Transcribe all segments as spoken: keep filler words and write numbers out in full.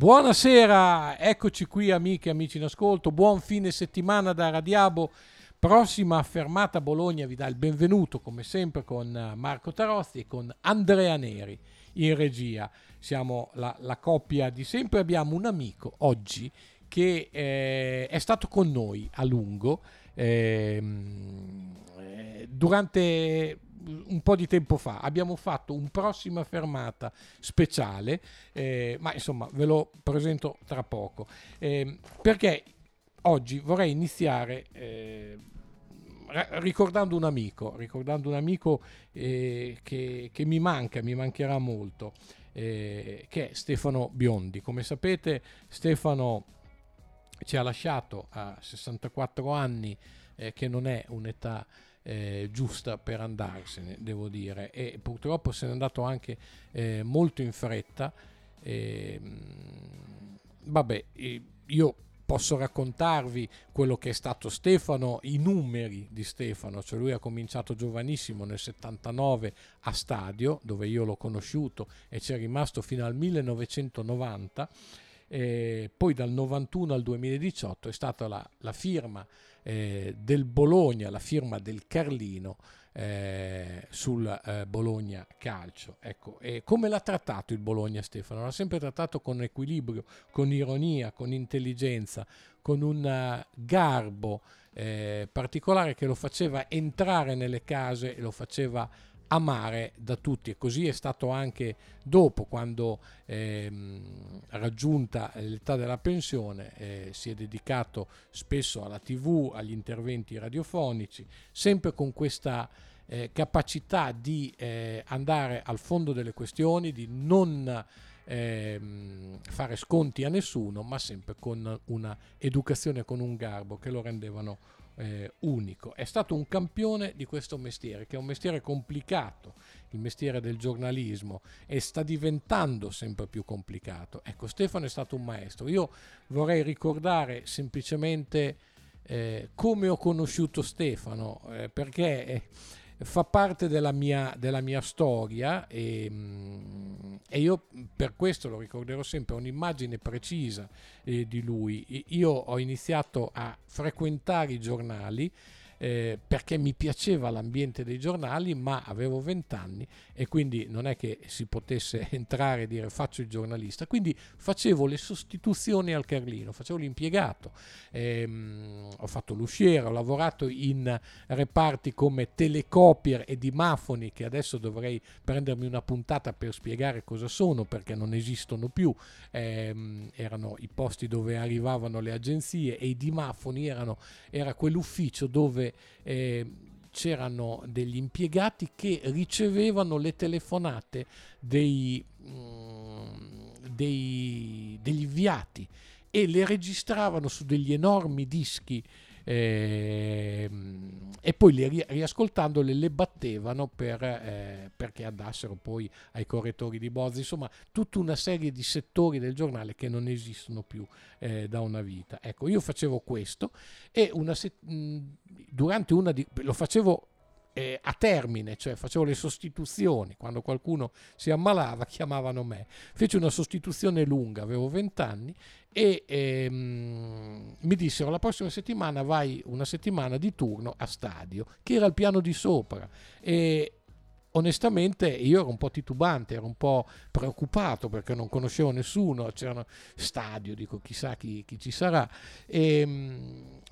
Buonasera, eccoci qui amiche e amici in ascolto, buon fine settimana da Radiabo, prossima fermata Bologna vi dà il benvenuto come sempre con Marco Tarozzi e con Andrea Neri in regia. Siamo la, la coppia di sempre, abbiamo un amico oggi che eh, è stato con noi a lungo eh, durante... un po' di tempo fa abbiamo fatto un prossima fermata speciale, eh, ma insomma ve lo presento tra poco, eh, perché oggi vorrei iniziare eh, ricordando un amico, ricordando un amico eh, che, che mi manca, mi mancherà molto, eh, che è Stefano Biondi. Come sapete Stefano ci ha lasciato a sessantaquattro anni, eh, che non è un'età Eh, giusta per andarsene, devo dire, e purtroppo se n'è andato anche eh, molto in fretta. Eh, vabbè, io posso raccontarvi quello che è stato Stefano, i numeri di Stefano, cioè lui ha cominciato giovanissimo nel settantanove a Stadio, dove io l'ho conosciuto e c'è rimasto fino al millenovecentonovanta, eh, poi dal novantuno al duemiladiciotto è stata la, la firma Eh, del Bologna, la firma del Carlino eh, sul eh, Bologna Calcio. Ecco, e come l'ha trattato il Bologna Stefano? L'ha sempre trattato con equilibrio, con ironia, con intelligenza, con un garbo eh, particolare che lo faceva entrare nelle case e lo faceva amare da tutti, e così è stato anche dopo, quando eh, raggiunta l'età della pensione eh, si è dedicato spesso alla tivù, agli interventi radiofonici, sempre con questa eh, capacità di eh, andare al fondo delle questioni, di non eh, fare sconti a nessuno, ma sempre con una educazione, con un garbo che lo rendevano Eh, unico. È stato un campione di questo mestiere, che è un mestiere complicato, il mestiere del giornalismo, e sta diventando sempre più complicato. Ecco, Stefano è stato un maestro. Io vorrei ricordare semplicemente eh, come ho conosciuto Stefano, eh, perché eh, fa parte della mia, della mia storia, e, mh, e io per questo lo ricorderò sempre, un'immagine precisa eh, di lui. Io ho iniziato a frequentare i giornali eh, perché mi piaceva l'ambiente dei giornali, ma avevo vent'anni e quindi non è che si potesse entrare e dire faccio il giornalista, quindi facevo le sostituzioni al Carlino, facevo l'impiegato, ehm, ho fatto l'usciere, ho lavorato in reparti come telecopier ed imafoni, che adesso dovrei prendermi una puntata per spiegare cosa sono, perché non esistono più, ehm, erano i posti dove arrivavano le agenzie, e i dimafoni erano, era quell'ufficio dove Eh, c'erano degli impiegati che ricevevano le telefonate dei, mh, dei, degli inviati e le registravano su degli enormi dischi eh, e poi le, riascoltandole le battevano per, eh, perché andassero poi ai correttori di bozze. Insomma, tutta una serie di settori del giornale che non esistono più eh, da una vita. Ecco, io facevo questo e una se- mh, durante una di, lo facevo eh, a termine, cioè facevo le sostituzioni. Quando qualcuno si ammalava chiamavano me, feci una sostituzione lunga, avevo vent'anni, e ehm, mi dissero la prossima settimana vai una settimana di turno a Stadio, che era al piano di sopra, e onestamente io ero un po' titubante, ero un po' preoccupato perché non conoscevo nessuno, c'era Stadio, dico chissà chi, chi ci sarà, e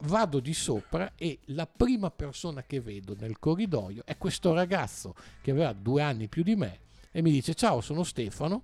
vado di sopra e la prima persona che vedo nel corridoio è questo ragazzo che aveva due anni più di me e mi dice ciao, sono Stefano,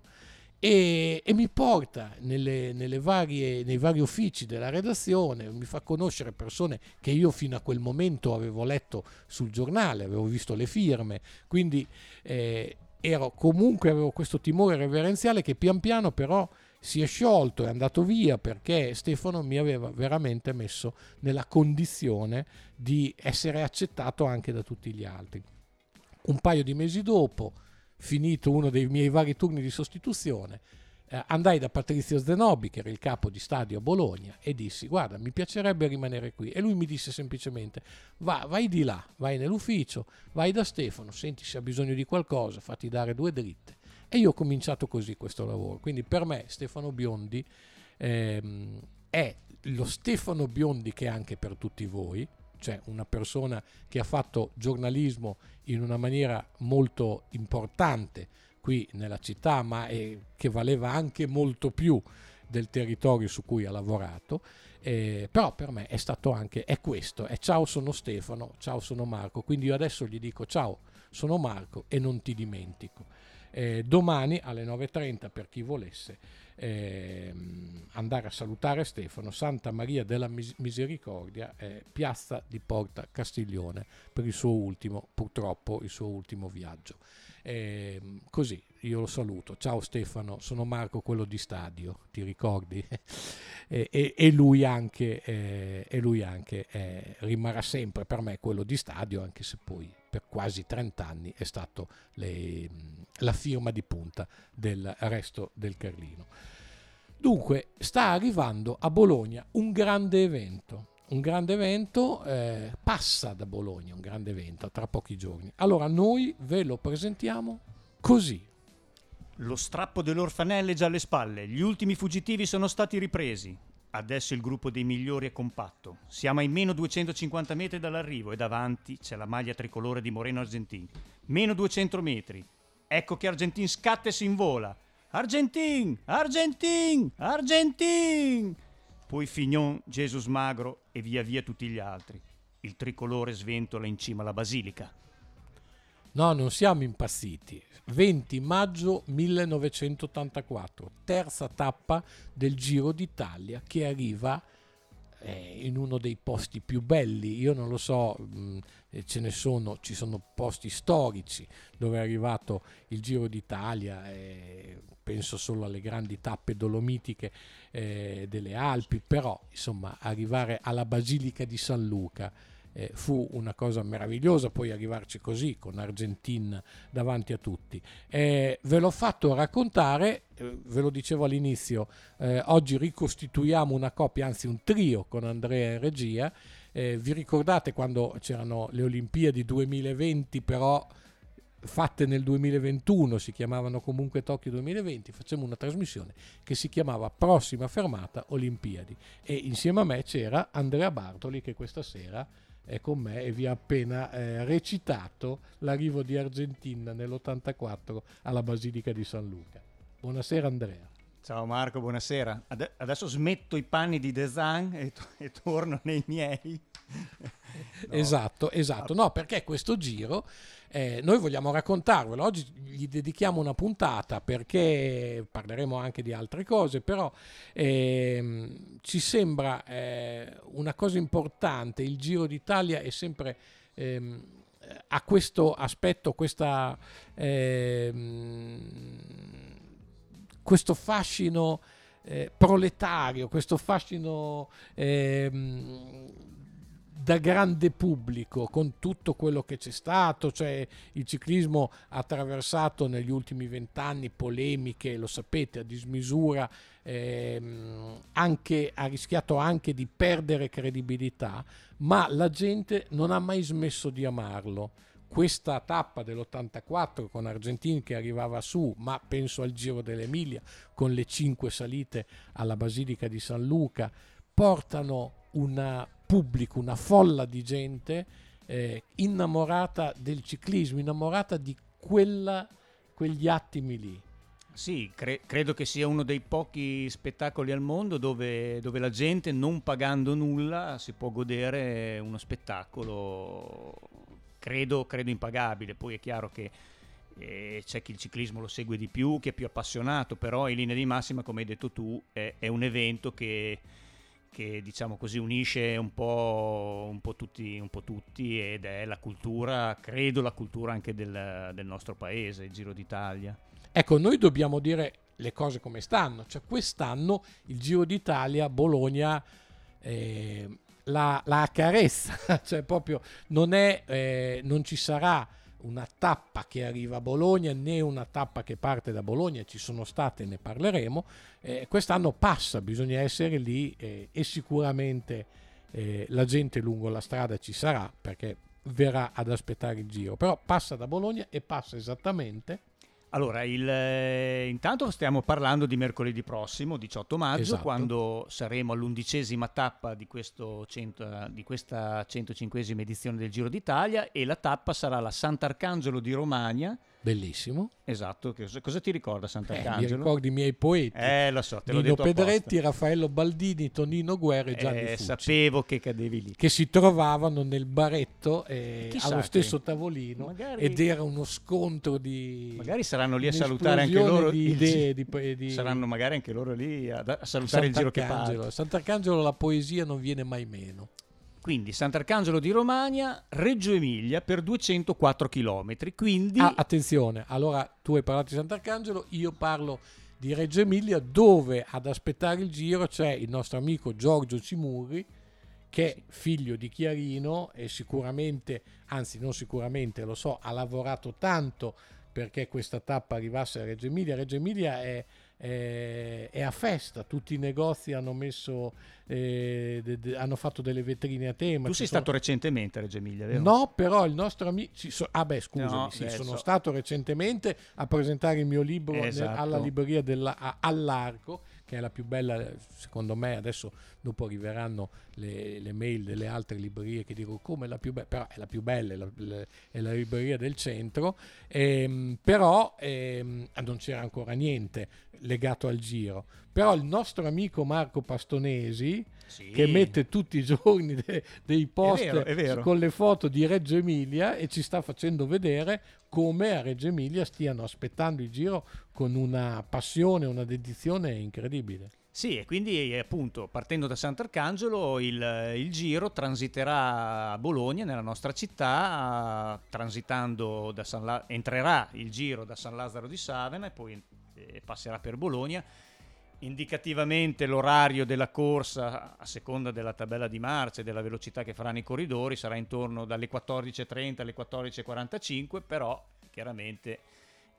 e, e mi porta nelle, nelle varie, nei vari uffici della redazione, mi fa conoscere persone che io fino a quel momento avevo letto sul giornale, avevo visto le firme, quindi eh, ero, comunque avevo questo timore reverenziale che pian piano però si è sciolto, è andato via, perché Stefano mi aveva veramente messo nella condizione di essere accettato anche da tutti gli altri. Un paio di mesi dopo, finito uno dei miei vari turni di sostituzione, eh, andai da Patrizio Zenobi, che era il capo di Stadio a Bologna, e dissi guarda, mi piacerebbe rimanere qui, e lui mi disse semplicemente Va, vai di là, vai nell'ufficio, vai da Stefano, senti se ha bisogno di qualcosa, fatti dare due dritte. E io ho cominciato così questo lavoro. Quindi per me Stefano Biondi ehm, è lo Stefano Biondi che è anche per tutti voi, cioè una persona che ha fatto giornalismo in una maniera molto importante qui nella città, ma è, che valeva anche molto più del territorio su cui ha lavorato, eh, però per me è stato anche, è questo, è ciao sono Stefano, ciao sono Marco, quindi io adesso gli dico ciao sono Marco e non ti dimentico. Eh, domani alle nove e trenta per chi volesse eh, andare a salutare Stefano, Santa Maria della Misericordia, eh, piazza di Porta Castiglione, per il suo ultimo, purtroppo il suo ultimo viaggio. Eh, così io lo saluto, ciao Stefano, sono Marco, quello di Stadio, ti ricordi? e, e, e lui anche, eh, e lui anche eh, rimarrà sempre per me quello di Stadio, anche se poi per quasi trent'anni è stato le, la firma di punta del resto del Carlino. Dunque sta arrivando a Bologna un grande evento. Un grande evento eh, passa da Bologna, un grande evento tra pochi giorni. Allora noi ve lo presentiamo così. Lo strappo dell'Orfanello è già alle spalle, gli ultimi fuggitivi sono stati ripresi. Adesso il gruppo dei migliori è compatto. Siamo ai meno duecentocinquanta metri dall'arrivo e davanti c'è la maglia tricolore di Moreno Argentin. Meno duecento metri. Ecco che Argentin scatta e si invola. Argentin! Argentin! Argentin! Poi Fignon, Jesus Magro e via via tutti gli altri. Il tricolore sventola in cima alla basilica. No, non siamo impazziti. venti maggio millenovecentottantaquattro, terza tappa del Giro d'Italia che arriva eh, in uno dei posti più belli. Io non lo so, mh, ce ne sono, ci sono posti storici dove è arrivato il Giro d'Italia, eh, penso solo alle grandi tappe dolomitiche eh, delle Alpi, però insomma arrivare alla Basilica di San Luca Eh, fu una cosa meravigliosa, poi arrivarci così con Argentin davanti a tutti. Eh, ve l'ho fatto raccontare, eh, ve lo dicevo all'inizio, eh, oggi ricostituiamo una coppia, anzi un trio con Andrea in regia. Eh, vi ricordate quando c'erano le Olimpiadi duemilaventi, però fatte nel duemilaventuno, si chiamavano comunque Tokyo duemilaventi, facciamo una trasmissione che si chiamava Prossima Fermata Olimpiadi e insieme a me c'era Andrea Bartoli che questa sera è con me e vi ha appena eh, recitato l'arrivo di Argentina nell'ottantaquattro alla Basilica di San Luca. Buonasera Andrea. Ciao Marco, buonasera. Ad- adesso smetto i panni di design e, to- e torno nei miei. No. Esatto, esatto. No, perché questo giro eh, noi vogliamo raccontarvelo. Oggi gli dedichiamo una puntata perché parleremo anche di altre cose, però eh, ci sembra eh, una cosa importante. Il Giro d'Italia è sempre eh, a questo aspetto, questa, eh, questo fascino eh, proletario, questo fascino eh, da grande pubblico, con tutto quello che c'è stato, cioè il ciclismo ha attraversato negli ultimi vent'anni polemiche, lo sapete, a dismisura, ehm, anche, ha rischiato anche di perdere credibilità, ma la gente non ha mai smesso di amarlo. Questa tappa dell'ottantaquattro con Argentin che arrivava su, ma penso al Giro dell'Emilia con le cinque salite alla Basilica di San Luca, portano una pubblico, una folla di gente eh, innamorata del ciclismo, innamorata di quella, quegli attimi lì. Sì, cre- credo che sia uno dei pochi spettacoli al mondo dove, dove la gente, non pagando nulla, si può godere uno spettacolo, credo, credo impagabile. Poi è chiaro che eh, c'è chi il ciclismo lo segue di più, che è più appassionato, però in linea di massima, come hai detto tu, è, è un evento che... che diciamo così unisce un po', un po' tutti, un po' tutti ed è la cultura, credo la cultura anche del, del nostro paese, il Giro d'Italia. Ecco, noi dobbiamo dire le cose come stanno, cioè quest'anno il Giro d'Italia Bologna eh, la, la accarezza, cioè proprio non è, eh, non ci sarà una tappa che arriva a Bologna né una tappa che parte da Bologna, ci sono state, ne parleremo, eh, quest'anno passa, bisogna essere lì eh, e sicuramente eh, la gente lungo la strada ci sarà perché verrà ad aspettare il giro, però passa da Bologna e passa esattamente Allora, il, eh, intanto stiamo parlando di mercoledì prossimo, diciotto maggio, esatto, quando saremo all'undicesima tappa di, questo cento, di questa centocinquesima edizione del Giro d'Italia, e la tappa sarà la Sant'Arcangelo di Romagna. Bellissimo. Esatto. Che, cosa ti ricorda Sant'Arcangelo? Eh, mi ricordi i miei poeti. Eh, lo so, te l'ho Nino detto Pedretti, apposta. Raffaello Baldini, Tonino Guerra e Gianni eh, Fucci. Sapevo che cadevi lì. Che si trovavano nel baretto eh, allo stesso che... tavolino. Magari... ed era uno scontro di... Magari saranno lì a salutare anche loro. Di idee, di, di... Saranno magari anche loro lì a, a salutare il Giro che parte. Sant'Arcangelo, la poesia non viene mai meno. Quindi Sant'Arcangelo di Romagna, Reggio Emilia per duecentoquattro chilometri, quindi... Ah, attenzione, allora tu hai parlato di Sant'Arcangelo, io parlo di Reggio Emilia, dove ad aspettare il giro c'è il nostro amico Giorgio Cimurri, che è figlio di Chiarino e sicuramente, anzi non sicuramente, lo so, ha lavorato tanto perché questa tappa arrivasse a Reggio Emilia. Reggio Emilia è... è a festa, tutti i negozi hanno messo eh, de, de, hanno fatto delle vetrine a tema. Tu sei sono... stato recentemente a Reggio Emilia, vero? No, però il nostro amico so... ah beh scusami no, sì, beh, sono so... stato recentemente a presentare il mio libro, esatto, nel, alla libreria della, a, all'Arco, che è la più bella secondo me. Adesso dopo arriveranno le, le mail delle altre librerie che dico come la più bella, però è la più bella, è la, le, è la libreria del centro, ehm, però ehm, non c'era ancora niente legato al giro, però il nostro amico Marco Pastonesi, sì, che mette tutti i giorni de, dei post è vero, è vero, con le foto di Reggio Emilia, e ci sta facendo vedere come a Reggio Emilia stiano aspettando il giro con una passione, una dedizione incredibile. Sì, e quindi appunto partendo da Sant'Arcangelo il, il giro transiterà a Bologna, nella nostra città, transitando da San La- entrerà il giro da San Lazzaro di Savena e poi eh, passerà per Bologna. Indicativamente l'orario della corsa, a seconda della tabella di marcia e della velocità che faranno i corridori, sarà intorno dalle quattordici e trenta alle quattordici e quarantacinque, però chiaramente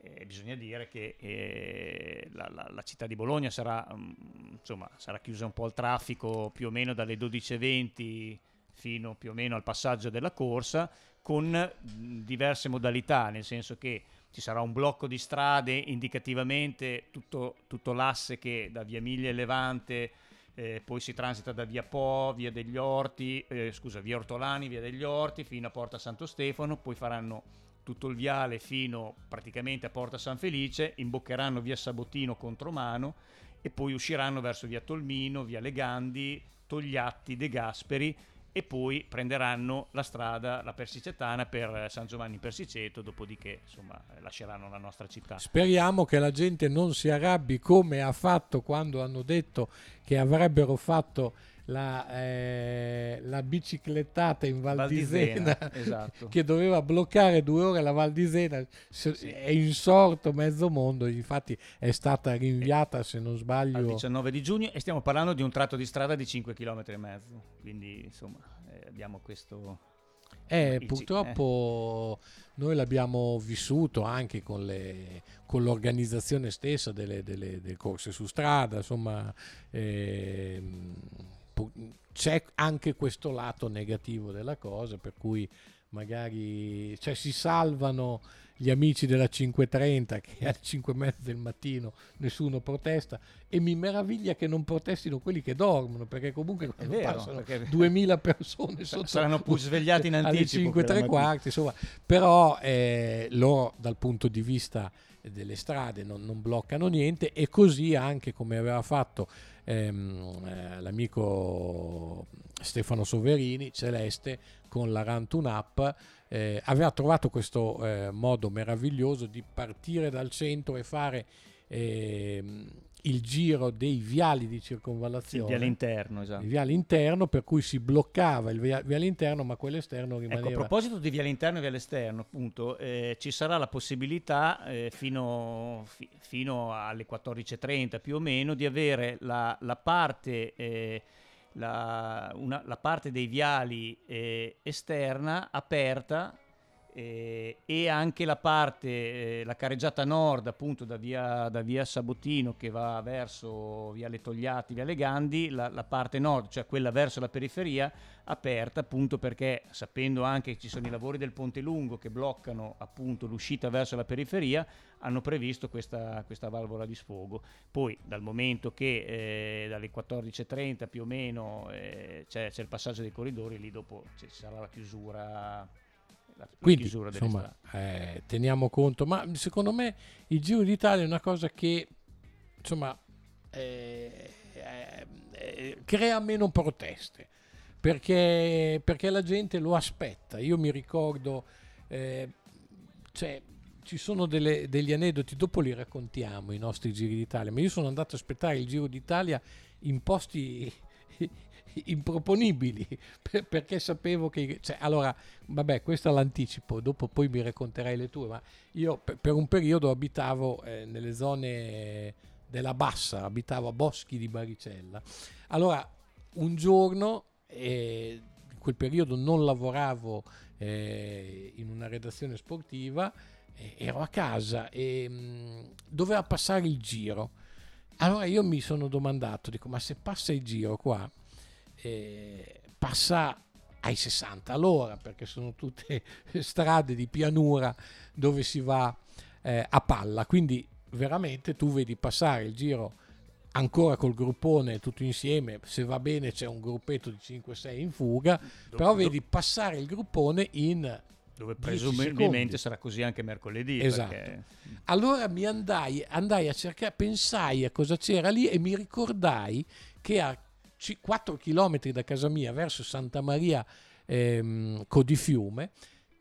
eh, bisogna dire che eh, la, la, la città di Bologna sarà, um, insomma, sarà chiusa un po' al traffico più o meno dalle dodici e venti fino più o meno al passaggio della corsa, con diverse modalità, nel senso che ci sarà un blocco di strade indicativamente tutto, tutto l'asse che da via Miglia e Levante, eh, poi si transita da via Po, via degli Orti, eh, scusa, via Ortolani, via degli Orti fino a Porta Santo Stefano, poi faranno tutto il viale fino praticamente a Porta San Felice, imboccheranno via Sabotino contro mano e poi usciranno verso via Tolmino, via Legandi, Togliatti, De Gasperi, e poi prenderanno la strada, la Persicetana, per San Giovanni in Persiceto, dopodiché insomma lasceranno la nostra città. Speriamo che la gente non si arrabbi come ha fatto quando hanno detto che avrebbero fatto la, eh, la biciclettata in Val, Val di Zena, esatto, che doveva bloccare due ore la Val di Zena, sì, è insorto mezzo mondo, infatti è stata rinviata, eh, se non sbaglio, al diciannove di giugno, e stiamo parlando di un tratto di strada di cinque chilometri e mezzo, quindi insomma eh, abbiamo questo eh, I G, purtroppo eh. noi l'abbiamo vissuto anche con le con l'organizzazione stessa delle, delle, delle corse su strada, insomma ehm, c'è anche questo lato negativo della cosa, per cui magari cioè, si salvano gli amici della cinque e trenta che alle cinque e mezza del mattino nessuno protesta, e mi meraviglia che non protestino quelli che dormono, perché comunque non vero, passano perché... duemila persone sotto, saranno pure svegliati in anticipo alle cinque e tre quarti, insomma, però eh, loro dal punto di vista delle strade non, non bloccano niente, e così anche come aveva fatto ehm, eh, l'amico Stefano Soverini Celeste con la Run to Nap, eh, aveva trovato questo eh, modo meraviglioso di partire dal centro e fare ehm, il giro dei viali di circonvallazione, il viale interno, esatto, il viale interno, per cui si bloccava il viale interno ma quello esterno rimaneva. Ecco, a proposito di viale interno e viale esterno, appunto, eh, ci sarà la possibilità eh, fino, fi, fino alle quattordici e trenta più o meno di avere la, la parte eh, la, una, la parte dei viali eh, esterna aperta eh, e anche la parte, eh, la carreggiata nord, appunto da via, da via Sabotino che va verso via Le Togliatti, via Le Gandi, la, la parte nord, cioè quella verso la periferia, aperta appunto perché, sapendo anche che ci sono i lavori del Ponte Lungo che bloccano appunto l'uscita verso la periferia, hanno previsto questa, questa valvola di sfogo. Poi dal momento che eh, dalle quattordici e trenta più o meno eh, c'è, c'è il passaggio dei corridori, lì dopo ci sarà la chiusura, la, quindi, la chiusura delle insomma, strade. Eh, teniamo conto, ma secondo me il Giro d'Italia è una cosa che insomma eh, eh, eh, crea meno proteste, perché, perché la gente lo aspetta. Io mi ricordo eh, cioè ci sono delle, degli aneddoti, dopo li raccontiamo i nostri Giri d'Italia, ma io sono andato a aspettare il Giro d'Italia in posti improponibili perché sapevo che cioè, allora vabbè, questo è l'anticipo, dopo poi mi racconterai le tue, ma io per un periodo abitavo eh, nelle zone della Bassa, abitavo a Boschi di Baricella. Allora un giorno eh, in quel periodo non lavoravo eh, in una redazione sportiva, ero a casa e mh, doveva passare il Giro. Allora io mi sono domandato, dico, ma se passa il Giro qua eh, passa ai sessanta all'ora, perché sono tutte strade di pianura dove si va eh, a palla, quindi veramente tu vedi passare il Giro ancora col gruppone tutto insieme, se va bene c'è un gruppetto di cinque sei in fuga, do, però do. vedi passare il gruppone in dove presumibilmente sarà così anche mercoledì. Esatto. Perché... Allora mi andai, andai a cercare, pensai a cosa c'era lì e mi ricordai che a quattro chilometri da casa mia verso Santa Maria ehm, Codifiume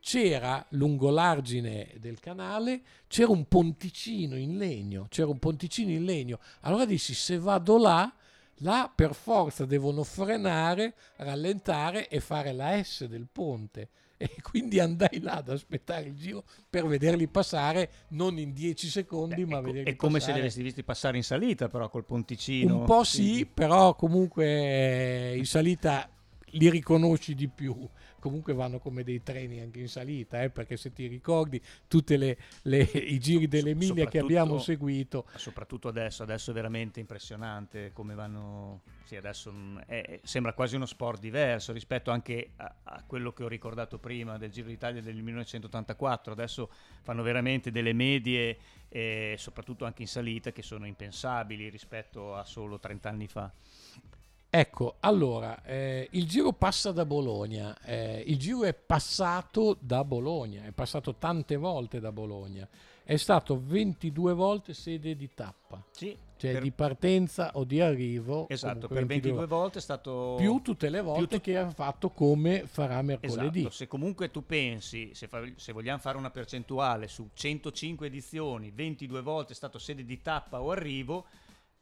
c'era, lungo l'argine del canale, c'era un ponticino in legno, c'era un ponticino in legno. Allora dissi, se vado là, là per forza devono frenare, rallentare e fare la S del ponte. E quindi andai là ad aspettare il Giro per vederli passare, non in dieci secondi, eh, ma ecco, vederli è come passare. Se li avessi visti passare in salita, però col ponticino un po' sì, sì, però comunque in salita li riconosci di più, comunque vanno come dei treni anche in salita, eh, perché se ti ricordi tutti le, le, i giri dell'Emilia che abbiamo seguito, soprattutto adesso adesso è veramente impressionante come vanno. Sì, adesso è, sembra quasi uno sport diverso rispetto anche a, a quello che ho ricordato prima del Giro d'Italia del millenovecentottantaquattro. Adesso fanno veramente delle medie, eh, soprattutto anche in salita, che sono impensabili rispetto a solo trent'anni fa. Ecco, allora, eh, il Giro passa da Bologna, eh, il Giro è passato da Bologna, è passato tante volte da Bologna, è stato ventidue volte sede di tappa, sì, cioè per... di partenza o di arrivo. Esatto, per ventidue volte è stato... Più tutte le volte tut... che ha fatto come farà mercoledì. Esatto, se comunque tu pensi, se, fa... se vogliamo fare una percentuale, su centocinque edizioni, ventidue volte è stato sede di tappa o arrivo,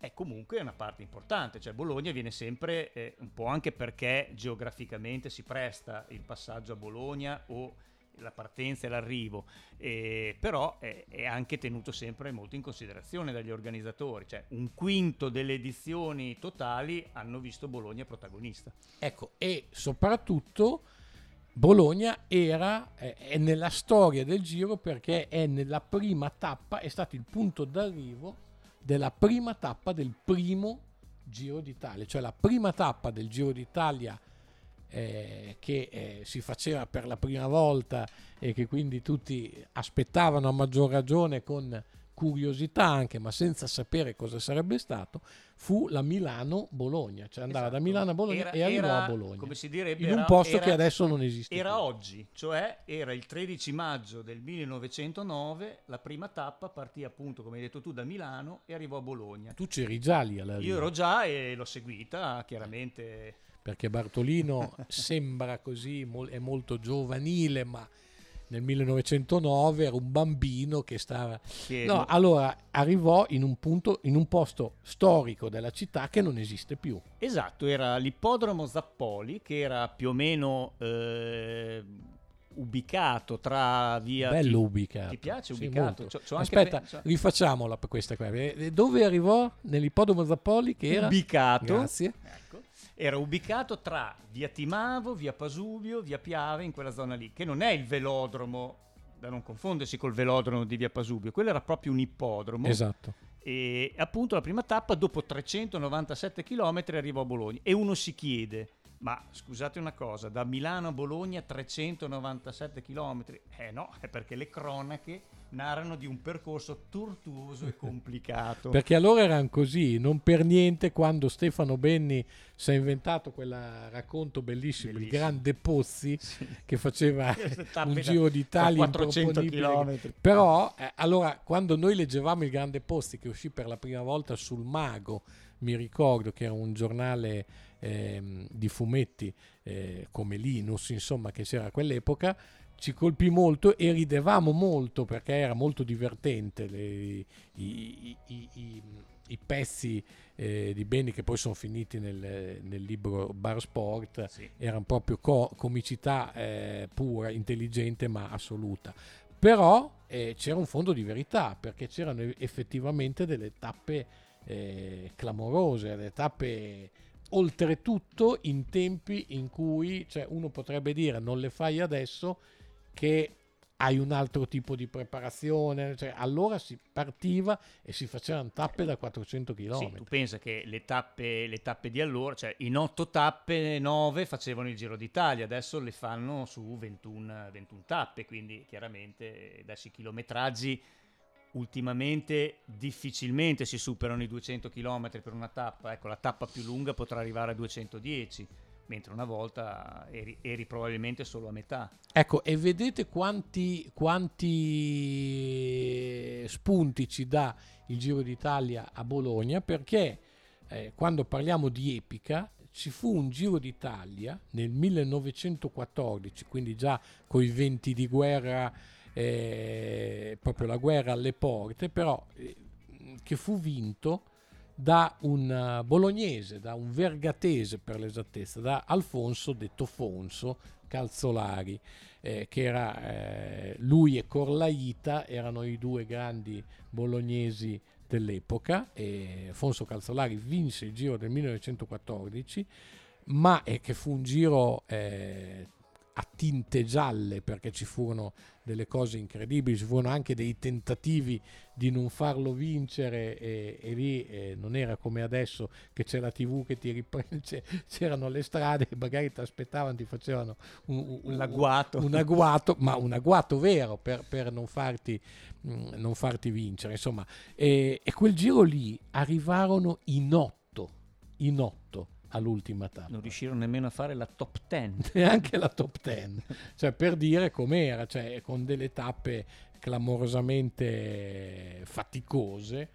è comunque una parte importante, cioè Bologna viene sempre eh, un po' anche perché geograficamente si presta il passaggio a Bologna o la partenza e l'arrivo, eh, però è, è anche tenuto sempre molto in considerazione dagli organizzatori, cioè un quinto delle edizioni totali hanno visto Bologna protagonista. Ecco, e soprattutto Bologna era eh, è nella storia del Giro perché è nella prima tappa, è stato il punto d'arrivo della prima tappa del primo Giro d'Italia, cioè la prima tappa del Giro d'Italia eh, che eh, si faceva per la prima volta e che quindi tutti aspettavano a maggior ragione con curiosità anche, ma senza sapere cosa sarebbe stato, fu la Milano-Bologna, cioè andava esatto. da Milano a Bologna era, e arrivò era, a Bologna, come si direbbe, in un posto era, che adesso non esiste era più. Oggi, cioè era il tredici maggio del millenovecentonove, la prima tappa partì appunto, come hai detto tu, da Milano e arrivò a Bologna. Tu c'eri già lì all'arrivo. Io ero già e l'ho seguita, chiaramente. Perché Bartolino sembra così, è molto giovanile, ma... Nel millenovecentonove era un bambino che stava... Chiedo. No, allora arrivò in un punto, in un posto storico della città che non esiste più. Esatto, era l'ippodromo Zappoli, che era più o meno eh, ubicato tra via... Bello ti, ubicato. Ti piace ubicato? Sì, c'ho, c'ho aspetta, anche... rifacciamola questa qua. Dove arrivò? Nell'ippodromo Zappoli che era... Ubicato. Grazie. Ecco. era ubicato tra via Timavo, via Pasubio, via Piave, in quella zona lì, che non è il velodromo, da non confondersi col velodromo di via Pasubio, quello era proprio un ippodromo. Esatto. E appunto la prima tappa, dopo trecentonovantasette chilometri, arrivò a Bologna, e uno si chiede, ma scusate una cosa, da Milano a Bologna trecentonovantasette chilometri? Eh no, è perché le cronache narrano di un percorso tortuoso e complicato. Perché allora erano così, non per niente quando Stefano Benni si è inventato quel racconto bellissimo, bellissimo, Il Grande Pozzi, sì, che faceva un giro d'Italia quattrocento chilometri. Però eh, allora quando noi leggevamo Il Grande Pozzi, che uscì per la prima volta sul Mago, mi ricordo che era un giornale eh, di fumetti eh, come Linus, insomma, che c'era a quell'epoca, ci colpì molto e ridevamo molto perché era molto divertente, le, i, i, i, i, i pezzi eh, di Benni che poi sono finiti nel, nel libro Bar Sport, sì, erano proprio co- comicità eh, pura, intelligente ma assoluta. Però eh, c'era un fondo di verità, perché c'erano effettivamente delle tappe eh, clamorose, delle tappe... Oltretutto in tempi in cui, cioè, uno potrebbe dire non le fai adesso che hai un altro tipo di preparazione, cioè, allora si partiva e si facevano tappe da quattrocento chilometri. Sì, tu pensa che le tappe, le tappe di allora, cioè in otto tappe, nove facevano il Giro d'Italia, adesso le fanno su ventuno tappe, quindi chiaramente adesso i chilometraggi ultimamente difficilmente si superano i duecento chilometri per una tappa. Ecco, la tappa più lunga potrà arrivare a duecentodieci, mentre una volta eri, eri probabilmente solo a metà. Ecco, e vedete quanti, quanti spunti ci dà il Giro d'Italia a Bologna, perché eh, quando parliamo di epica, ci fu un Giro d'Italia nel millenovecentoquattordici, quindi già coi venti di guerra, Eh, proprio la guerra alle porte, però eh, che fu vinto da un bolognese, da un vergatese per l'esattezza, da Alfonso detto Fonso Calzolari, eh, che era eh, lui e Corlaita erano i due grandi bolognesi dell'epoca. E Alfonso Calzolari vinse il Giro del millenovecentoquattordici, ma eh, che fu un giro eh, a tinte gialle, perché ci furono delle cose incredibili, ci furono anche dei tentativi di non farlo vincere e, e lì eh, non era come adesso che c'è la tivù che ti riprende, c'erano le strade e magari ti aspettavano, ti facevano un, un, un, agguato. un, un agguato, ma un agguato vero per, per non, farti, mh, non farti vincere, insomma. E, e quel giro lì arrivarono in otto, in otto. all'ultima tappa. Non riuscirono nemmeno a fare la top ten. Neanche la top ten. Cioè, per dire com'era, cioè, con delle tappe clamorosamente faticose,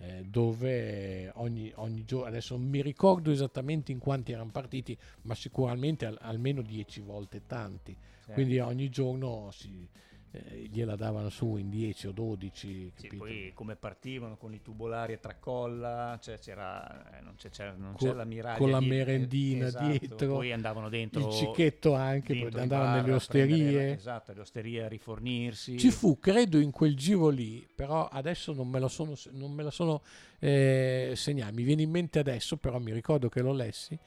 eh, dove ogni, ogni giorno, adesso non mi ricordo esattamente in quanti erano partiti, ma sicuramente al, almeno dieci volte tanti. Certo. Quindi ogni giorno si... Eh, gliela davano su in dieci o dodici, sì, poi come partivano con i tubolari a tracolla, cioè c'era eh, non c'è, c'era, non con, c'è l'ammiraglia con la dietro, merendina, esatto, dietro, poi andavano dentro il cicchetto, anche dentro, andavano bar, nelle osterie, esatto, le osterie a rifornirsi. Ci fu, credo, in quel giro lì, però adesso non me la sono, non me la sono eh, segnata, mi viene in mente adesso, però mi ricordo che lo lessi,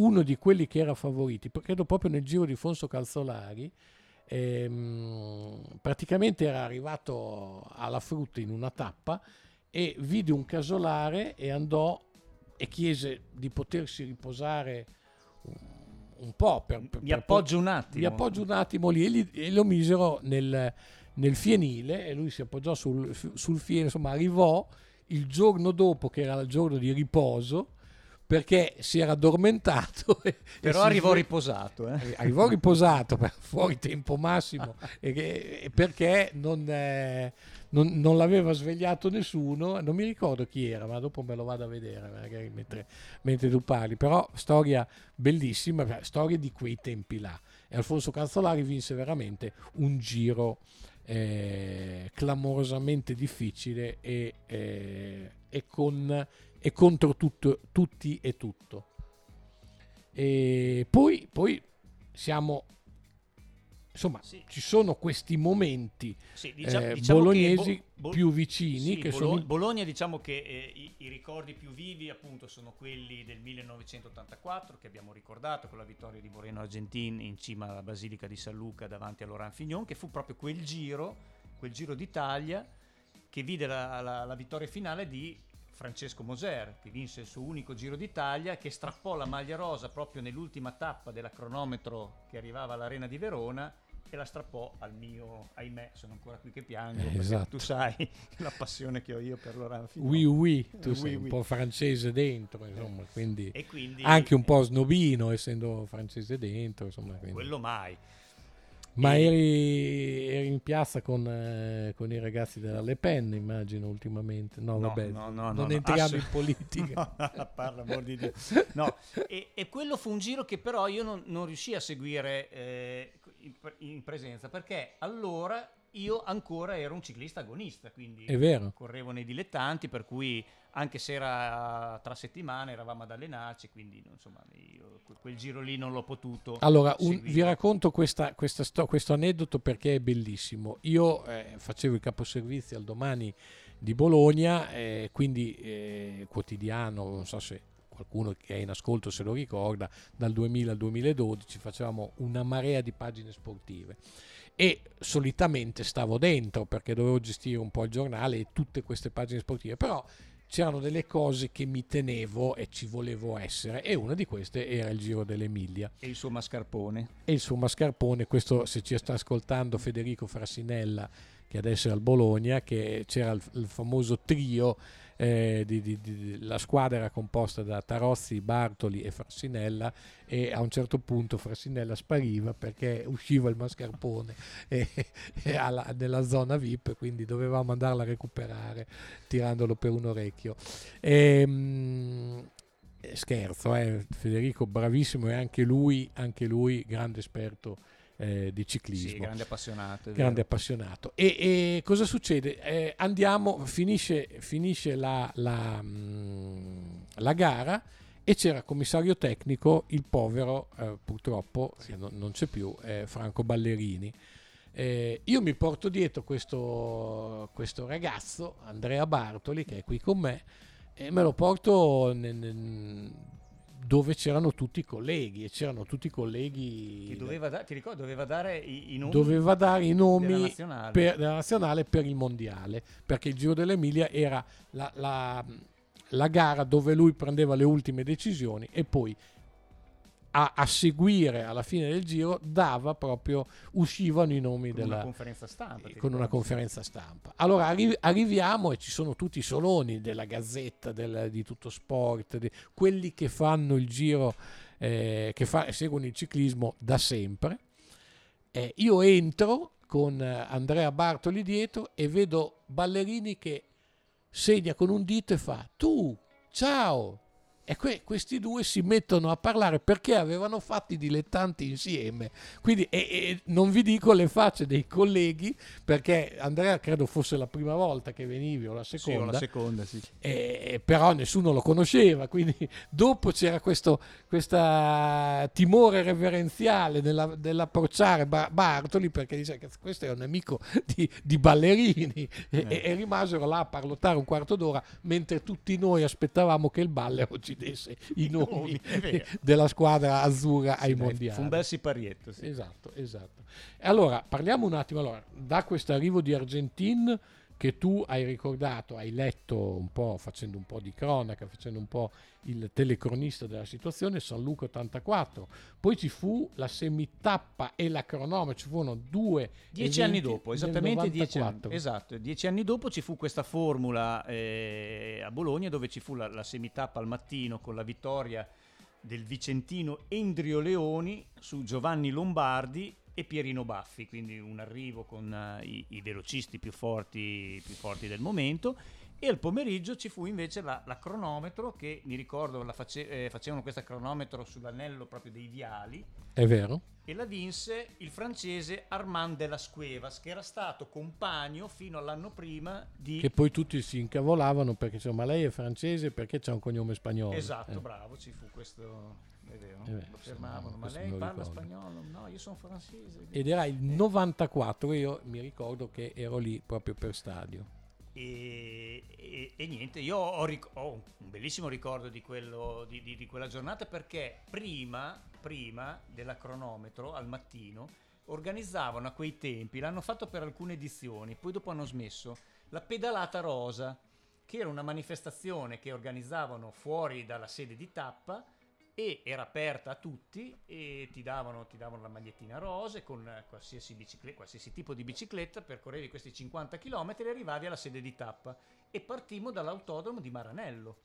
uno di quelli che era favoriti, credo proprio nel giro di Alfonso Calzolari. Ehm, praticamente era arrivato alla frutta in una tappa e vide un casolare e andò e chiese di potersi riposare un, un po', per, per, mi appoggio per, un attimo mi appoggio un attimo lì, e, li, e lo misero nel, nel fienile, e lui si appoggiò sul, sul fienile, insomma arrivò il giorno dopo, che era il giorno di riposo, perché si era addormentato. Però arrivò si... riposato. Eh? Arrivò riposato, fuori tempo massimo, e perché non, eh, non, non l'aveva svegliato nessuno. Non mi ricordo chi era, ma dopo me lo vado a vedere magari mentre, mentre tu parli. Però storia bellissima, storia di quei tempi là. E Alfonso Calzolari vinse veramente un giro eh, clamorosamente difficile e, eh, e con... e contro tutto, tutti e tutto. E poi, poi siamo Insomma, sì, ci sono questi momenti sì, diciamo, eh, diciamo bolognesi che Bo- Bo- più vicini. Sì, che Bolo- sono... Bologna, diciamo che eh, i, i ricordi più vivi appunto sono quelli del millenovecentottantaquattro, che abbiamo ricordato, con la vittoria di Moreno Argentin in cima alla Basilica di San Luca davanti a Fignon, che fu proprio quel giro, quel Giro d'Italia, che vide la, la, la vittoria finale di Francesco Moser, che vinse il suo unico Giro d'Italia, che strappò la maglia rosa proprio nell'ultima tappa della cronometro che arrivava all'Arena di Verona, e la strappò al mio, ahimè, sono ancora qui che piango, eh, esatto. Tu sai la passione che ho io per Laurent Fignon. Oui, oui, tu oui, sei oui. un po' francese dentro, insomma, quindi, e quindi anche un po' snobino, essendo francese dentro, insomma. Quindi. Quello mai. Ma e... eri, eri in piazza con, eh, con i ragazzi della Le Pen, immagino, ultimamente. No, no vabbè, no, no, non no, entriamo assu- in politica. No, parla, amor di Dio. No. E, e quello fu un giro che però io non, non riuscii a seguire... Eh, in presenza, perché allora io ancora ero un ciclista agonista, quindi è vero, correvo nei dilettanti, per cui anche se era tra settimane eravamo ad allenarci, quindi insomma io quel giro lì non l'ho potuto allora un, vi racconto questa, questa sto, questo aneddoto perché è bellissimo. Io eh, facevo il caposervizio al Domani di Bologna, eh, quindi eh, quotidiano, non so se qualcuno che è in ascolto se lo ricorda, dal duemila al duemiladodici facevamo una marea di pagine sportive e solitamente stavo dentro perché dovevo gestire un po' il giornale e tutte queste pagine sportive, però c'erano delle cose che mi tenevo e ci volevo essere, e una di queste era il Giro dell'Emilia. E il suo mascarpone. E il suo mascarpone, questo se ci sta ascoltando Federico Frassinella, che adesso è al Bologna, che c'era il, il famoso trio, eh, di, di, di, la squadra era composta da Tarozzi, Bartoli e Frassinella, e a un certo punto Frassinella spariva perché usciva il mascarpone e, e alla, nella zona V I P, quindi dovevamo andarla a recuperare tirandolo per un orecchio. E, mh, scherzo, eh, Federico bravissimo, e anche lui, anche lui grande esperto Eh, di ciclismo, sì, grande appassionato, grande appassionato. E, e cosa succede? Eh, andiamo, finisce, finisce la, la, mh, la gara e c'era commissario tecnico il povero, eh, purtroppo sì. eh, non, non c'è più, eh, Franco Ballerini. Eh, io mi porto dietro questo, questo ragazzo Andrea Bartoli, che è qui con me, e me lo porto nel, nel dove c'erano tutti i colleghi, e c'erano tutti i colleghi che doveva da, ti ricordo, doveva dare i, i nomi, doveva dare i nomi della nazionale. Per, della nazionale per il mondiale, perché il Giro dell'Emilia era la, la, la gara dove lui prendeva le ultime decisioni, e poi a, a seguire alla fine del giro dava proprio, uscivano i nomi con della, una conferenza stampa, con una conferenza stampa. Allora arri- arriviamo e ci sono tutti i soloni della Gazzetta, del, di Tutto Sport, di, quelli che fanno il giro, eh, che fa, seguono il ciclismo da sempre. Eh, io entro con Andrea Bartoli dietro e vedo Ballerini che segna con un dito e fa "tu, ciao". E que- questi due si mettono a parlare perché avevano fatto i dilettanti insieme. Quindi e, e non vi dico le facce dei colleghi, perché Andrea credo fosse la prima volta che venivi o la seconda. Sì, o la seconda, sì. E, però nessuno lo conosceva, quindi dopo c'era questo questa timore reverenziale nella, dell'approcciare Bar- Bartoli, perché dice che questo è un amico di, di Ballerini, eh. e, e rimasero là a parlottare un quarto d'ora mentre tutti noi aspettavamo che il Balle oggi i nomi della squadra azzurra sì, ai mondiali. Fu un bel siparietto. Sì. Esatto, esatto. Allora, parliamo un attimo. Allora, da questo arrivo di Argentin, che tu hai ricordato, hai letto un po', facendo un po' di cronaca, facendo un po' il telecronista della situazione, San Luca ottantaquattro. Poi ci fu la semitappa e la cronometro, ci furono due dieci anni dopo, esattamente dieci anni, esatto, dieci anni dopo ci fu questa formula eh, a Bologna, dove ci fu la, la semitappa al mattino con la vittoria del vicentino Endrio Leoni su Giovanni Lombardi e Pierino Baffi, quindi un arrivo con uh, i, i velocisti più forti, più forti del momento. E al pomeriggio ci fu invece la, la cronometro, che mi ricordo la face, eh, facevano questa cronometro sull'anello proprio dei viali. È vero. E la vinse il francese Armand de Las Cuevas, che era stato compagno fino all'anno prima di... Che poi tutti si incavolavano perché, insomma, lei è francese perché c'ha un cognome spagnolo. Esatto, eh. bravo, ci fu questo... è vero, eh beh, lo fermavano, ma lei parla spagnolo? No, io sono francese. Ed era il novantaquattro, io mi ricordo che ero lì proprio per stadio. E, e, e niente, io ho, ric- ho un bellissimo ricordo di, quello, di, di, di quella giornata, perché prima, prima della cronometro al mattino organizzavano a quei tempi, l'hanno fatto per alcune edizioni, poi dopo hanno smesso, la pedalata rosa, che era una manifestazione che organizzavano fuori dalla sede di Tappa e era aperta a tutti, e ti davano, ti davano la magliettina rosa con qualsiasi, bicicletta, qualsiasi tipo di bicicletta, percorrevi questi cinquanta chilometri e arrivavi alla sede di Tappa, e partimmo dall'autodromo di Maranello,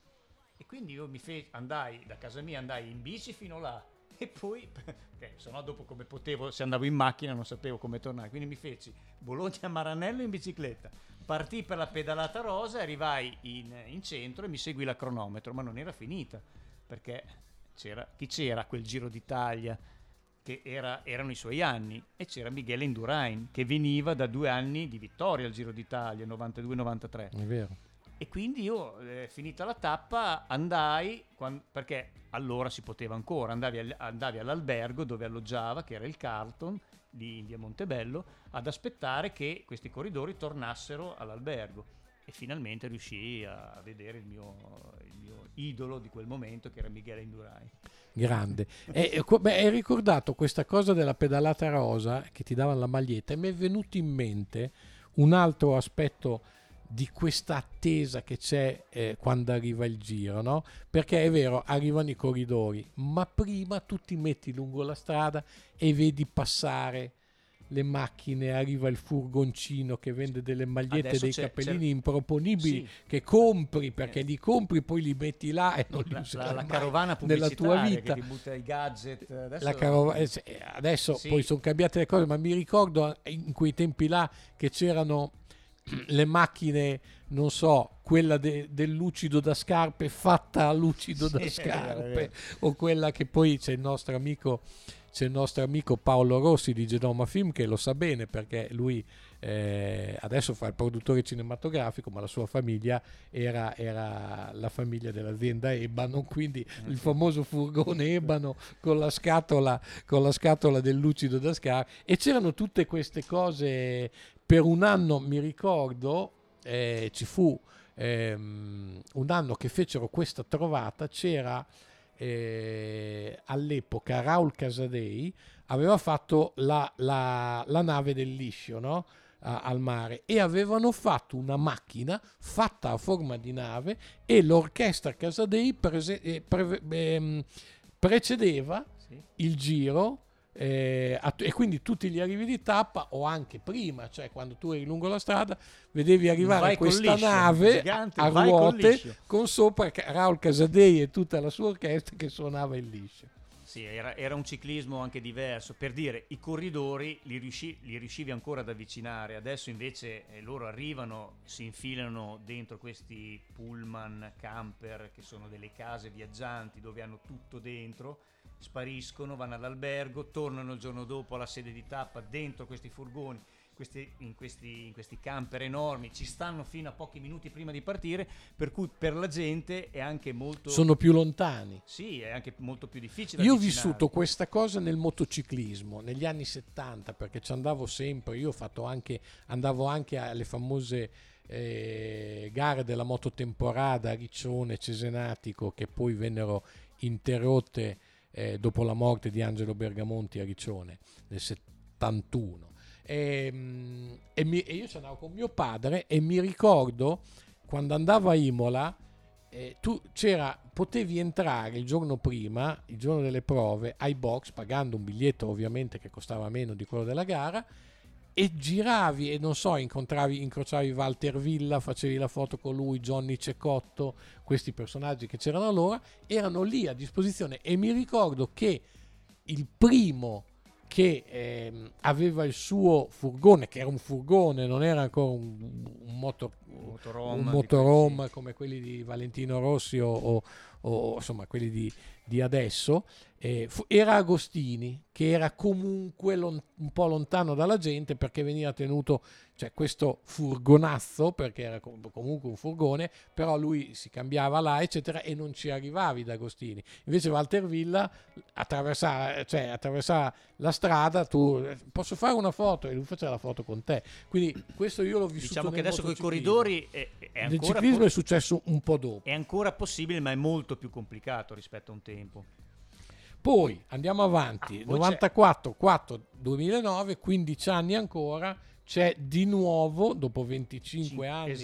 e quindi io mi fe- andai da casa mia, andai in bici fino là, e poi, okay, se no dopo come potevo, se andavo in macchina non sapevo come tornare, quindi mi feci Bologna-Maranello in bicicletta, partii per la pedalata rosa, arrivai in, in centro e mi seguì la cronometro, ma non era finita, perché c'era, chi c'era quel Giro d'Italia, che era, erano i suoi anni, e c'era Michele Indurain, che veniva da due anni di vittoria al Giro d'Italia, novantadue novantatré. È vero. E quindi io, eh, finita la tappa, andai, quando, perché allora si poteva ancora, andavi, al, andavi all'albergo dove alloggiava, che era il Carlton, di in via Montebello, ad aspettare che questi corridori tornassero all'albergo. E finalmente riuscii a vedere il mio, il mio idolo di quel momento, che era Michele Indurain. Grande. E hai ricordato questa cosa della pedalata rosa, che ti davano la maglietta, e mi è venuto in mente un altro aspetto di questa attesa che c'è, eh, quando arriva il giro, no? Perché è vero, arrivano i corridori, ma prima tu ti metti lungo la strada e vedi passare le macchine, arriva il furgoncino che vende delle magliette, adesso dei c'è, cappellini c'è... improponibili, sì, che compri, perché eh. li compri, poi li metti là e non li usi la, la, la carovana nella tua vita, che ti butta i gadget adesso, la carova... adesso sì. Poi sono cambiate le cose, ma mi ricordo in quei tempi là che c'erano le macchine, non so, quella de, del lucido da scarpe, fatta a lucido sì, da scarpe, o quella che poi c'è il nostro amico c'è il nostro amico Paolo Rossi di Genoma Film, che lo sa bene, perché lui, eh, adesso fa il produttore cinematografico, ma la sua famiglia era, era la famiglia dell'azienda Ebano, quindi il famoso furgone Ebano con la scatola, con la scatola del lucido da scarpe, e c'erano tutte queste cose. Per un anno mi ricordo, eh, ci fu ehm, un anno che fecero questa trovata, c'era, eh, all'epoca Raul Casadei aveva fatto la, la, la nave del liscio, no? A, al mare, e avevano fatto una macchina fatta a forma di nave, e l'orchestra Casadei prese, eh, pre, ehm, precedeva sì. il giro. Eh, e quindi tutti gli arrivi di tappa, o anche prima, cioè quando tu eri lungo la strada vedevi arrivare vai questa liscio, nave gigante, a ruote con, con sopra Raul Casadei e tutta la sua orchestra che suonava il liscio. Sì, era, era un ciclismo anche diverso, per dire, i corridori li, riusci, li riuscivi ancora ad avvicinare, adesso invece, eh, loro arrivano, si infilano dentro questi pullman camper che sono delle case viaggianti dove hanno tutto dentro, spariscono, vanno all'albergo, tornano il giorno dopo alla sede di tappa dentro questi furgoni, questi, in, questi, in questi camper enormi, ci stanno fino a pochi minuti prima di partire, per cui per la gente è anche molto... Sono più lontani. Sì, è anche molto più difficile. Io ho vissuto questa cosa nel motociclismo negli anni settanta, perché ci andavo sempre, io ho fatto anche, andavo anche alle famose... Eh, gare della mototemporada Riccione, Cesenatico, che poi vennero interrotte, eh, dopo la morte di Angelo Bergamonti a Riccione nel settantuno, e, mm, e, mi, e io ci andavo con mio padre, e mi ricordo quando andavo a Imola, eh, tu c'era, potevi entrare il giorno prima, il giorno delle prove, ai box, pagando un biglietto ovviamente che costava meno di quello della gara, e giravi e non so, incontravi, incrociavi Walter Villa, facevi la foto con lui, Johnny Cecotto, questi personaggi che c'erano allora erano lì a disposizione, e mi ricordo che il primo che ehm, aveva il suo furgone, che era un furgone, non era ancora un, un, moto, un motorhome, un motorhome come quelli di Valentino Rossi o, o, o insomma quelli di, di adesso, eh, fu, era Agostini, che era comunque lon, un po' lontano dalla gente, perché veniva tenuto, cioè questo furgonazzo, perché era comunque un furgone, però lui si cambiava là eccetera e non ci arrivavi da Agostini. Invece Walter Villa attraversava, cioè attraversava la strada, tu posso fare una foto, e lui faceva la foto con te. Quindi questo io l'ho vissuto, diciamo, che adesso con i corridori è, è ancora, il ciclismo po- è successo un po' dopo, è ancora possibile ma è molto più complicato rispetto a un tempo. Poi andiamo avanti, ah, novantaquattro quattro duemilanove, quindici anni ancora, c'è di nuovo, dopo venticinque anni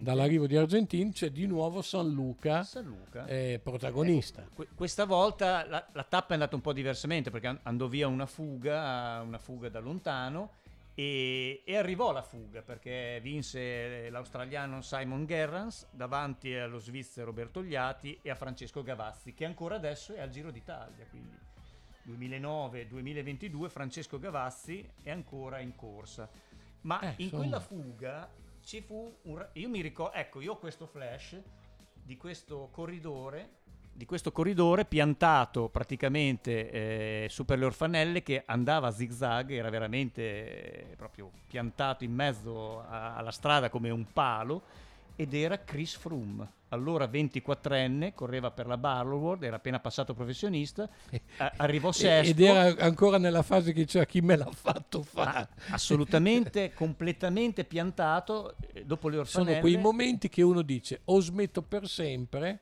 dall'arrivo di Argentin, c'è di nuovo San Luca, San Luca. Eh, protagonista. Eh, questa volta la, la tappa è andata un po' diversamente, perché andò via una fuga, una fuga da lontano, e, e arrivò la fuga, perché vinse l'australiano Simon Gerrans davanti allo svizzero Bertogliati e a Francesco Gavazzi, che ancora adesso è al Giro d'Italia, quindi duemilanove duemilaventidue Francesco Gavazzi è ancora in corsa. Ma eh, in insomma. quella fuga ci fu un... Io mi ricordo, ecco, io ho questo flash di questo corridore, di questo corridore piantato praticamente eh, su per le orfanelle, che andava a zigzag, era veramente eh, proprio piantato in mezzo a, alla strada come un palo, ed era Chris Froome, allora ventiquattrenne, correva per la Barloworld, era appena passato professionista, a- arrivò sesto. Ed era ancora nella fase che c'era chi me l'ha fatto fare. Ah, assolutamente, completamente piantato, dopo le orfanelle. Sono quei momenti che uno dice, o smetto per sempre,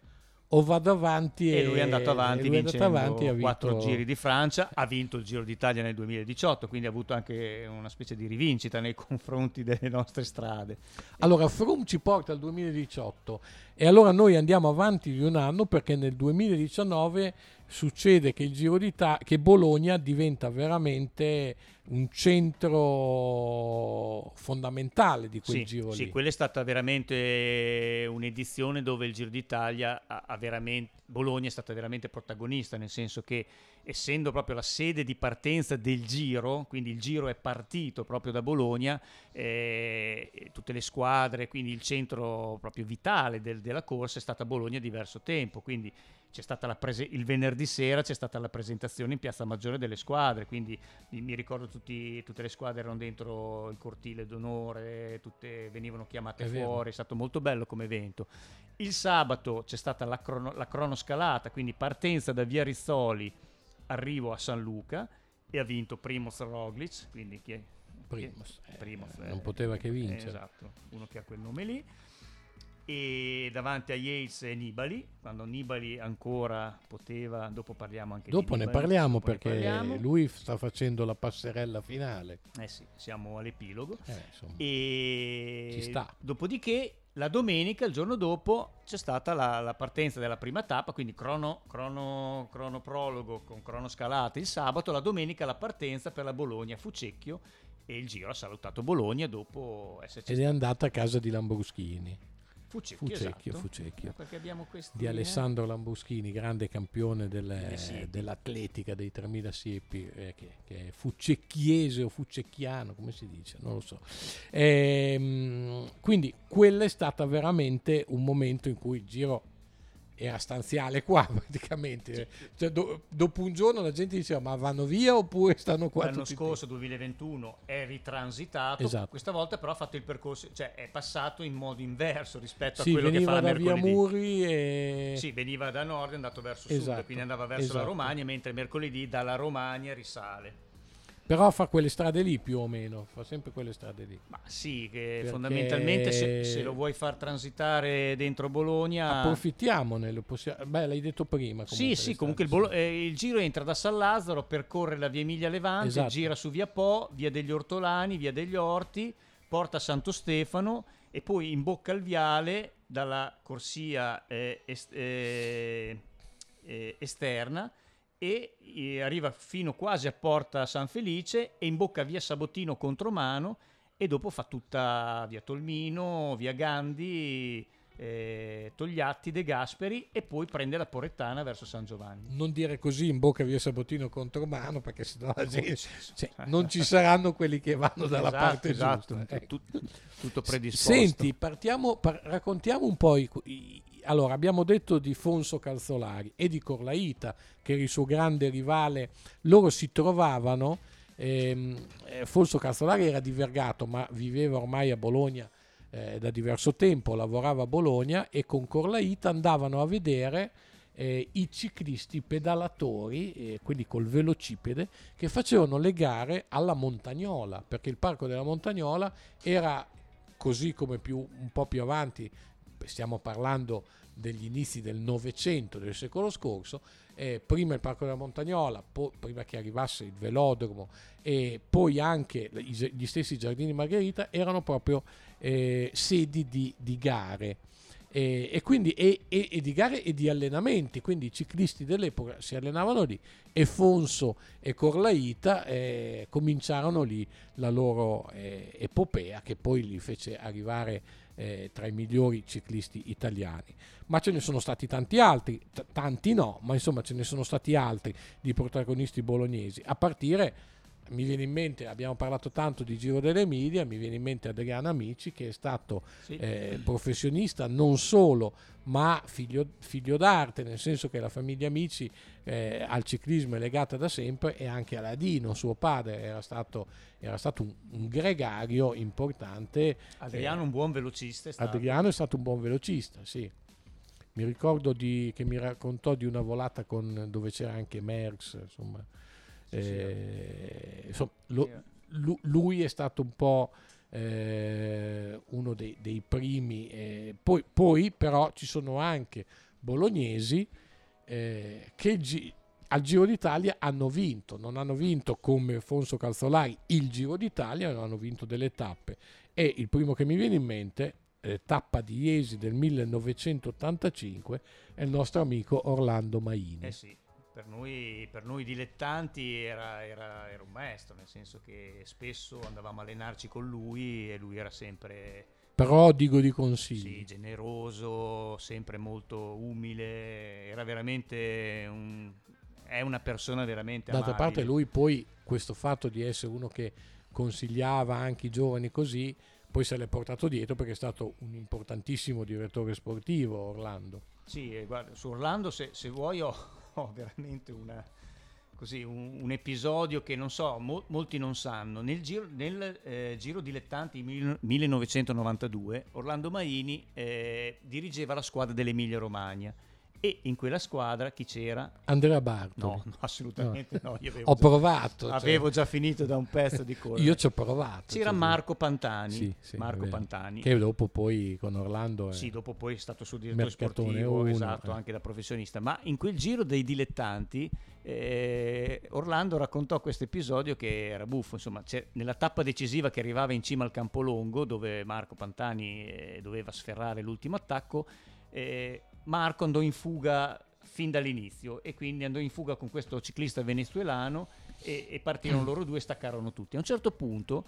o vado avanti. E, e lui è andato avanti, e vincendo avanti, ha quattro vinto... giri di Francia, ha vinto il Giro d'Italia nel duemiladiciotto, quindi ha avuto anche una specie di rivincita nei confronti delle nostre strade. Allora Froome ci porta al duemiladiciotto, e allora noi andiamo avanti di un anno, perché nel duemiladiciannove succede che il Giro d'Italia, che Bologna diventa veramente un centro fondamentale di quel sì, giro lì. Sì, quella è stata veramente un'edizione dove il Giro d'Italia ha, ha veramente, Bologna è stata veramente protagonista, nel senso che essendo proprio la sede di partenza del Giro, quindi il Giro è partito proprio da Bologna, eh, tutte le squadre, quindi il centro proprio vitale del, della corsa è stata Bologna diverso tempo, quindi c'è stata la prese- il venerdì sera c'è stata la presentazione in Piazza Maggiore delle squadre, quindi mi, mi ricordo tutti, tutte le squadre erano dentro il cortile d'onore, tutte venivano chiamate è fuori, vero. È stato molto bello come evento. Il sabato c'è stata la, crono- la cronoscalata, quindi partenza da via Rizzoli, arrivo a San Luca, e ha vinto Primoz Roglic, quindi chi è? Primoz, eh, Primoz eh, non eh, poteva eh, che vincere, eh, esatto, uno che ha quel nome lì. E davanti a Yates e Nibali, quando Nibali ancora poteva, dopo parliamo anche dopo di Nibali, ne parliamo, perché ne parliamo. Lui sta facendo la passerella finale, eh sì, siamo all'epilogo, eh, insomma, e ci sta. Dopodiché la domenica, il giorno dopo, c'è stata la, la partenza della prima tappa, quindi crono, crono, cronoprologo con cronoscalate il sabato, la domenica la partenza per la Bologna Fucecchio, e il Giro ha salutato Bologna dopo esserci ed è andata a casa di Lamborghini. Fucecchio, Fucecchio, esatto. Fucecchio. Perché abbiamo questi, di Alessandro Lamborghini, grande campione del, dell'atletica dei tremila siepi, eh, che, che è fucecchiese o fucecchiano, come si dice, non lo so. Ehm, quindi quello è stato veramente un momento in cui il Giro era stanziale qua praticamente, cioè, do, dopo un giorno la gente diceva, ma vanno via oppure stanno qua? L'anno scorso te? duemilaventuno è ritransitato, esatto. Questa volta però ha fatto il percorso, cioè è passato in modo inverso rispetto sì, a quello che fa mercoledì. Veniva da via Muri e... sì, veniva da nord, è andato verso esatto, sud, quindi andava verso esatto. la Romagna, mentre mercoledì dalla Romagna risale. Però fa quelle strade lì più o meno, fa sempre quelle strade lì. Ma sì, che perché fondamentalmente se, se lo vuoi far transitare dentro Bologna... Approfittiamone, lo possiamo... Beh, l'hai detto prima. Sì, sì, comunque il, Bolo- eh, il Giro entra da San Lazzaro, percorre la via Emilia Levante, esatto. Gira su via Po, via degli Ortolani, via degli Orti, Porta Santo Stefano, e poi imbocca il viale dalla corsia eh, est- eh, eh, esterna, e arriva fino quasi a Porta San Felice e imbocca via Sabotino contromano, e dopo fa tutta via Tolmino, via Gandhi, eh, Togliatti, De Gasperi, e poi prende la Porrettana verso San Giovanni. Non dire così, imbocca via Sabotino contromano, perché sennò la gente, cioè, non ci saranno quelli che vanno dalla esatto, parte esatto, giusta. Tutto, tutto predisposto. Senti, partiamo, par- raccontiamo un po' i, i allora abbiamo detto di Alfonso Calzolari e di Corlaita, che era il suo grande rivale. Loro si trovavano, ehm, Alfonso Calzolari era divergato ma viveva ormai a Bologna eh, da diverso tempo, lavorava a Bologna, e con Corlaita andavano a vedere eh, i ciclisti pedalatori, eh, quelli col velocipede, che facevano le gare alla Montagnola, perché il parco della Montagnola era, così come più un po' più avanti, stiamo parlando degli inizi del Novecento, del secolo scorso, eh, prima il parco della Montagnola, po- prima che arrivasse il velodromo, e poi anche gli stessi giardini Margherita erano proprio eh, sedi di, di gare e, e quindi e, e, e di gare e di allenamenti, quindi i ciclisti dell'epoca si allenavano lì e Alfonso e Corlaita eh, cominciarono lì la loro eh, epopea, che poi li fece arrivare Eh, tra i migliori ciclisti italiani. Ma ce ne sono stati tanti altri, t- tanti no, ma insomma ce ne sono stati altri di protagonisti bolognesi, a partire, mi viene in mente, abbiamo parlato tanto di Giro dell'Emilia, mi viene in mente Adriano Amici, che è stato sì. eh, professionista non solo, ma figlio, figlio d'arte, nel senso che la famiglia Amici eh, al ciclismo è legata da sempre, e anche Aladino, suo padre, era stato, era stato un, un gregario importante. Adriano eh, un buon velocista. È stato. Adriano è stato un buon velocista, sì. Mi ricordo di, che mi raccontò di una volata con, dove c'era anche Merckx, insomma. Eh, insomma lo, lui è stato un po' eh, uno dei, dei primi eh, poi, poi però ci sono anche bolognesi eh, che gi- al Giro d'Italia hanno vinto, non hanno vinto come Alfonso Calzolari il Giro d'Italia, non hanno vinto delle tappe, e il primo che mi viene in mente eh, tappa di Iesi del millenovecentottantacinque è il nostro amico Orlando Maini. Eh sì. Per noi, per noi dilettanti era, era, era un maestro, nel senso che spesso andavamo a allenarci con lui e lui era sempre prodigo di consigli, sì, generoso, sempre molto umile, era veramente un, è una persona veramente amabile. D'altra parte lui poi, questo fatto di essere uno che consigliava anche i giovani così, poi se l'è portato dietro, perché è stato un importantissimo direttore sportivo Orlando. Sì, eh, guarda, su Orlando se, se vuoi ho Oh, veramente una, così, un, un episodio che non so, mo, molti non sanno. Nel Giro, nel, eh, Giro dilettanti millenovecentonovantadue Orlando Maini eh, dirigeva la squadra dell'Emilia Romagna, e in quella squadra chi c'era? Andrea Bartoli. No, no assolutamente no. no io avevo Ho già, provato. Avevo cioè. già finito da un pezzo di correre. Io ci ho provato. C'era cioè. Marco Pantani. Sì, sì, Marco Pantani. Che dopo poi con Orlando. È sì, dopo poi è stato suo direttore sportivo, uno, esatto, eh. anche da professionista. Ma in quel Giro dei dilettanti eh, Orlando raccontò questo episodio che era buffo. Insomma, nella tappa decisiva che arrivava in cima al Campolongo, dove Marco Pantani eh, doveva sferrare l'ultimo attacco, eh, Marco andò in fuga fin dall'inizio, e quindi andò in fuga con questo ciclista venezuelano e, e partirono loro due e staccarono tutti. A un certo punto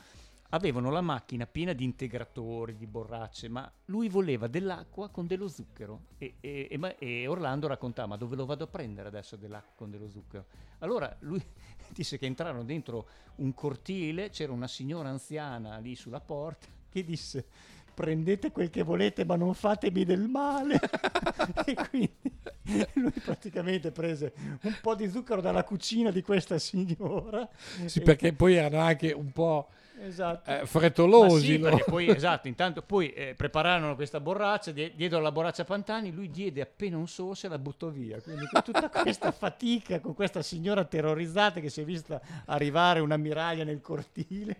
avevano la macchina piena di integratori, di borracce, ma lui voleva dell'acqua con dello zucchero e, e, e, e Orlando raccontava: ma dove lo vado a prendere adesso dell'acqua con dello zucchero? Allora lui disse che entrarono dentro un cortile, c'era una signora anziana lì sulla porta che disse: prendete quel che volete, ma non fatemi del male. E quindi lui praticamente prese un po' di zucchero dalla cucina di questa signora. Sì, perché poi erano anche un po' esatto. eh, frettolosi. Sì, no? Perché poi, esatto, intanto poi eh, prepararono questa borraccia, die- diedero la borraccia a Pantani, lui diede appena un sorso e la buttò via. Quindi con tutta questa fatica, con questa signora terrorizzata che si è vista arrivare un'ammiraglia nel cortile.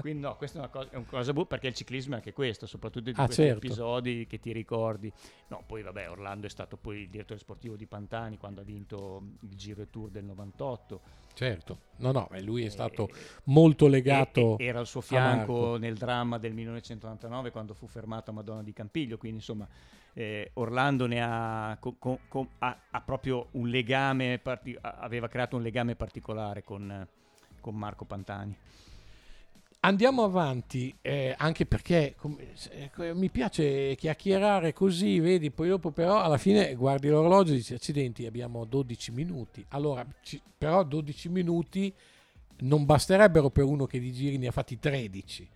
Quindi no, questa è una cosa, è una cosa bu- perché il ciclismo è anche questo, soprattutto di ah, questi certo. episodi che ti ricordi. No, poi vabbè, Orlando è stato poi il direttore sportivo di Pantani quando ha vinto il Giro e Tour del novantotto. Certo, no no, lui è stato e, molto legato e, e, era al suo fianco nel dramma del millenovecentonovantanove quando fu fermato a Madonna di Campiglio, quindi insomma eh, Orlando ne ha, co, co, co, ha, ha proprio un legame, parti- aveva creato un legame particolare con, con Marco Pantani. Andiamo avanti, eh, anche perché com- eh, mi piace chiacchierare così, vedi, poi dopo però alla fine guardi l'orologio e dici: accidenti, abbiamo dodici minuti. Allora, ci, però dodici minuti non basterebbero per uno che di giri ne ha fatti tredici.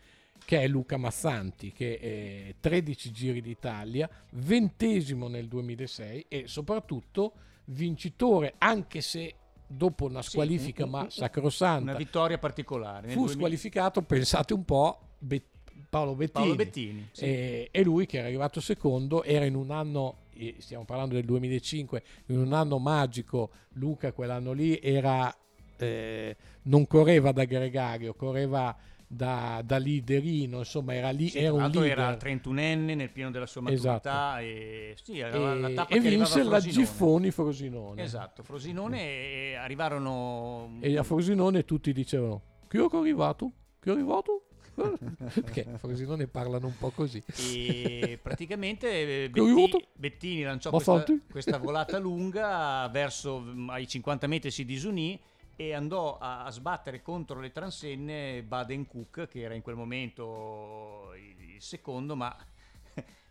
che è Luca Massanti, che è tredici Giri d'Italia, ventesimo nel duemilasei e soprattutto vincitore, anche se dopo una squalifica sì, ma sacrosanta, una vittoria particolare, nel fu duemila... squalificato, pensate un po', Bettini, Paolo Bettini, Paolo Bettini sì. e, e lui che era arrivato secondo, era in un anno, stiamo parlando del duemilacinque, in un anno magico. Luca quell'anno lì era eh, non correva da gregario, correva da, da liderino, insomma era lì, sì, era un leader, era trentunenne nel pieno della sua maturità, esatto. e, sì, era e, la tappa e che vinse la Giffoni Frosinone, esatto, Frosinone, e arrivarono e a Frosinone tutti dicevano chi è arrivato, chi è arrivato perché Frosinone parlano un po' così, e praticamente Bettini, Bettini lanciò questa, questa volata lunga verso, ai cinquanta metri si disunì e andò a, a sbattere contro le transenne Baden Cook, che era in quel momento il, il secondo, ma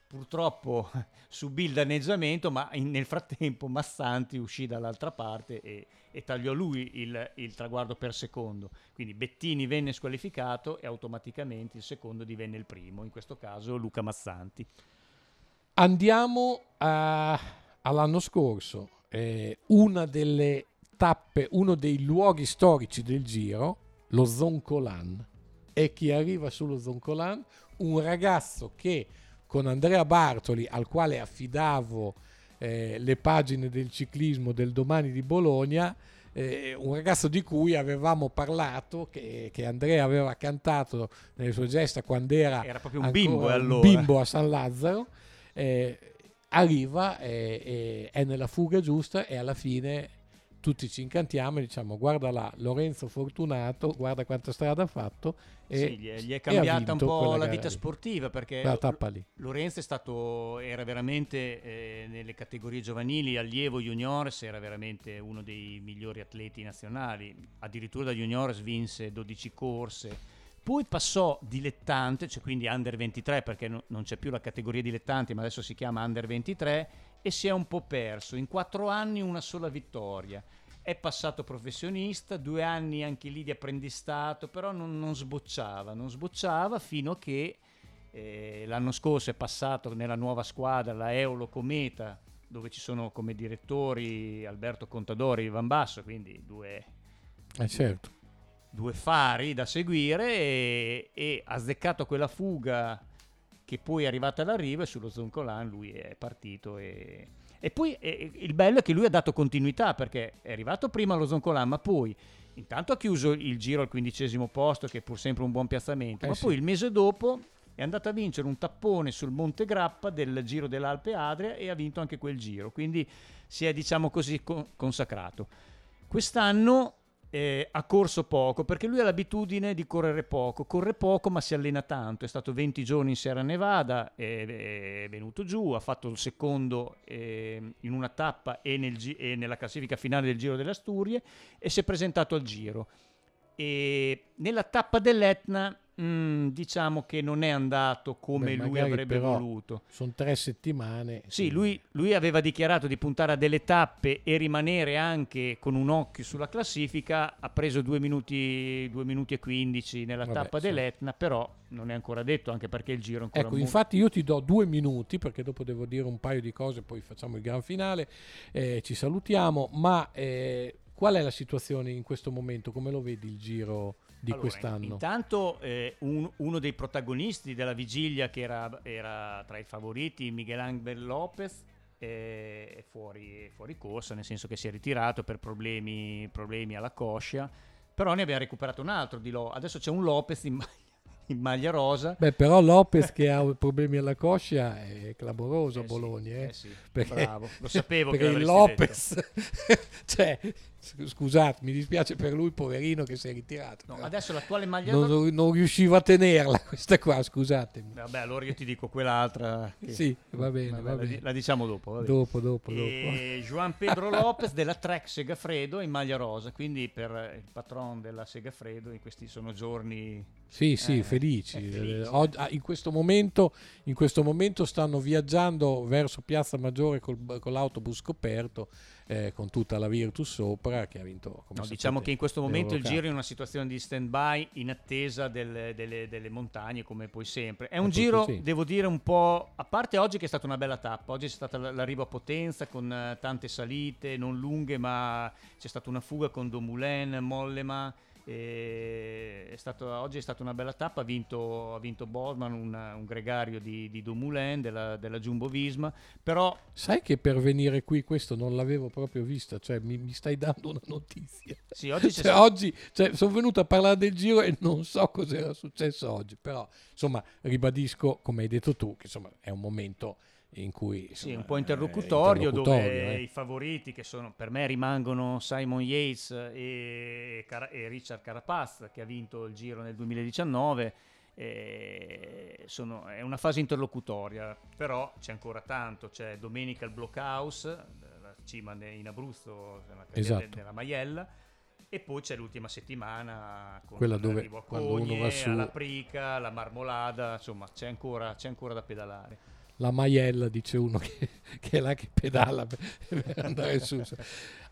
purtroppo subì il danneggiamento, ma in, nel frattempo Massanti uscì dall'altra parte e, e tagliò lui il, il traguardo per secondo. Quindi Bettini venne squalificato e automaticamente il secondo divenne il primo, in questo caso Luca Massanti. Andiamo a, all'anno scorso, eh, una delle tappe, uno dei luoghi storici del Giro, lo Zoncolan. E chi arriva sullo Zoncolan? Un ragazzo che con Andrea Bartoli, al quale affidavo eh, le pagine del ciclismo del Domani di Bologna, eh, un ragazzo di cui avevamo parlato, che, che Andrea aveva cantato nelle sue gesta quando era, era proprio un bimbo, allora. bimbo a San Lazzaro, eh, arriva e, e è nella fuga giusta e alla fine tutti ci incantiamo e diciamo guarda là Lorenzo Fortunato, guarda quanta strada ha fatto, e sì, gli, è, gli è cambiata un po' la vita lì. sportiva, perché la tappa lì. Lorenzo è stato, era veramente eh, nelle categorie giovanili, allievo juniores, era veramente uno dei migliori atleti nazionali, addirittura da juniores vinse dodici corse, poi passò dilettante, cioè quindi under ventitré, perché no, non c'è più la categoria dilettanti ma adesso si chiama under ventitré, e si è un po' perso, in quattro anni una sola vittoria, è passato professionista, due anni anche lì di apprendistato, però non, non sbocciava, non sbocciava fino a che eh, l'anno scorso è passato nella nuova squadra, la Eolo Cometa, dove ci sono come direttori Alberto Contadori e Van Basso, quindi due, eh certo. due fari da seguire, e, e azzeccato quella fuga che poi è arrivata all'arrivo e sullo Zoncolan lui è partito e, e poi e, il bello è che lui ha dato continuità, perché è arrivato prima allo Zoncolan, ma poi intanto ha chiuso il Giro al quindicesimo posto, che è pur sempre un buon piazzamento, eh ma sì. poi il mese dopo è andato a vincere un tappone sul Monte Grappa del Giro dell'Alpe Adria e ha vinto anche quel Giro, quindi si è, diciamo così, consacrato. Quest'anno Eh, ha corso poco, perché lui ha l'abitudine di correre poco, corre poco ma si allena tanto, è stato venti giorni in Sierra Nevada, è, è venuto giù, ha fatto il secondo eh, in una tappa e, nel, e nella classifica finale del Giro delle Asturie, e si è presentato al Giro, e nella tappa dell'Etna mh, diciamo che non è andato come Beh, lui avrebbe voluto, sono tre settimane sì, lui, lui aveva dichiarato di puntare a delle tappe e rimanere anche con un occhio sulla classifica, ha preso due minuti, due minuti e quindici nella Vabbè, tappa sì. dell'Etna, però non è ancora detto, anche perché il Giro è ancora ecco molto... Infatti io ti do due minuti perché dopo devo dire un paio di cose, poi facciamo il gran finale, eh, ci salutiamo, ma eh, qual è la situazione in questo momento, come lo vedi il Giro di allora, quest'anno? Intanto eh, un, uno dei protagonisti della vigilia, che era, era tra i favoriti, Miguel Ángel López, eh, è fuori, fuori corsa, nel senso che si è ritirato per problemi, problemi alla coscia, però ne abbiamo recuperato un altro di López, adesso c'è un López in maglia, in maglia rosa. Beh, però López che ha problemi alla coscia è clamoroso a eh Bologna, sì, eh? Eh sì, perché, bravo, lo sapevo che l'avresti López detto. Cioè, scusate, mi dispiace per lui, poverino, che si è ritirato. No, adesso l'attuale maglia non, rosa... non riusciva a tenerla questa qua, scusatemi. Vabbè, allora io ti dico quell'altra. Che... Sì, va bene, va bene. La, la diciamo dopo. Va bene. Dopo, dopo, e dopo. Juan Pedro López della Trek Segafredo in maglia rosa, quindi per il patron della Segafredo in questi sono giorni. Sì, eh, sì, felici, felice. Oggi, in, questo momento, in questo momento stanno viaggiando verso Piazza Maggiore col, con l'autobus scoperto, eh, con tutta la Virtus sopra che ha vinto, come no, diciamo che in questo momento il Giro è in una situazione di stand by in attesa del, delle, delle montagne, come poi sempre è un è giro sì. Devo dire un po' a parte oggi che è stata una bella tappa, oggi c'è stata l'arrivo a Potenza con tante salite non lunghe, ma c'è stata una fuga con Dumoulin, Mollema. E è stato, oggi è stata una bella tappa, ha vinto, ha vinto Bosman, una, un gregario di, di Dumoulin della, della Jumbo Visma. Però sai che per venire qui questo non l'avevo proprio vista, cioè mi, mi stai dando una notizia. Sì, oggi, cioè, stato... oggi cioè, sono venuto a parlare del Giro e non so cosa era successo oggi, però insomma ribadisco come hai detto tu che insomma è un momento in cui insomma, sì, un po' interlocutorio, eh, interlocutorio dove eh. i favoriti che sono per me rimangono Simon Yates e, Car- e Richard Carapaz che ha vinto il Giro nel duemiladiciannove, eh, sono, è una fase interlocutoria, però c'è ancora tanto, c'è domenica il Blockhaus, la cima in Abruzzo nella, esatto. nella Maiella, e poi c'è l'ultima settimana con quella dove a Cogne, alla Prica, la Marmolada, insomma c'è ancora, c'è ancora da pedalare. La Maiella, dice uno che, che è là che pedala per, per andare su.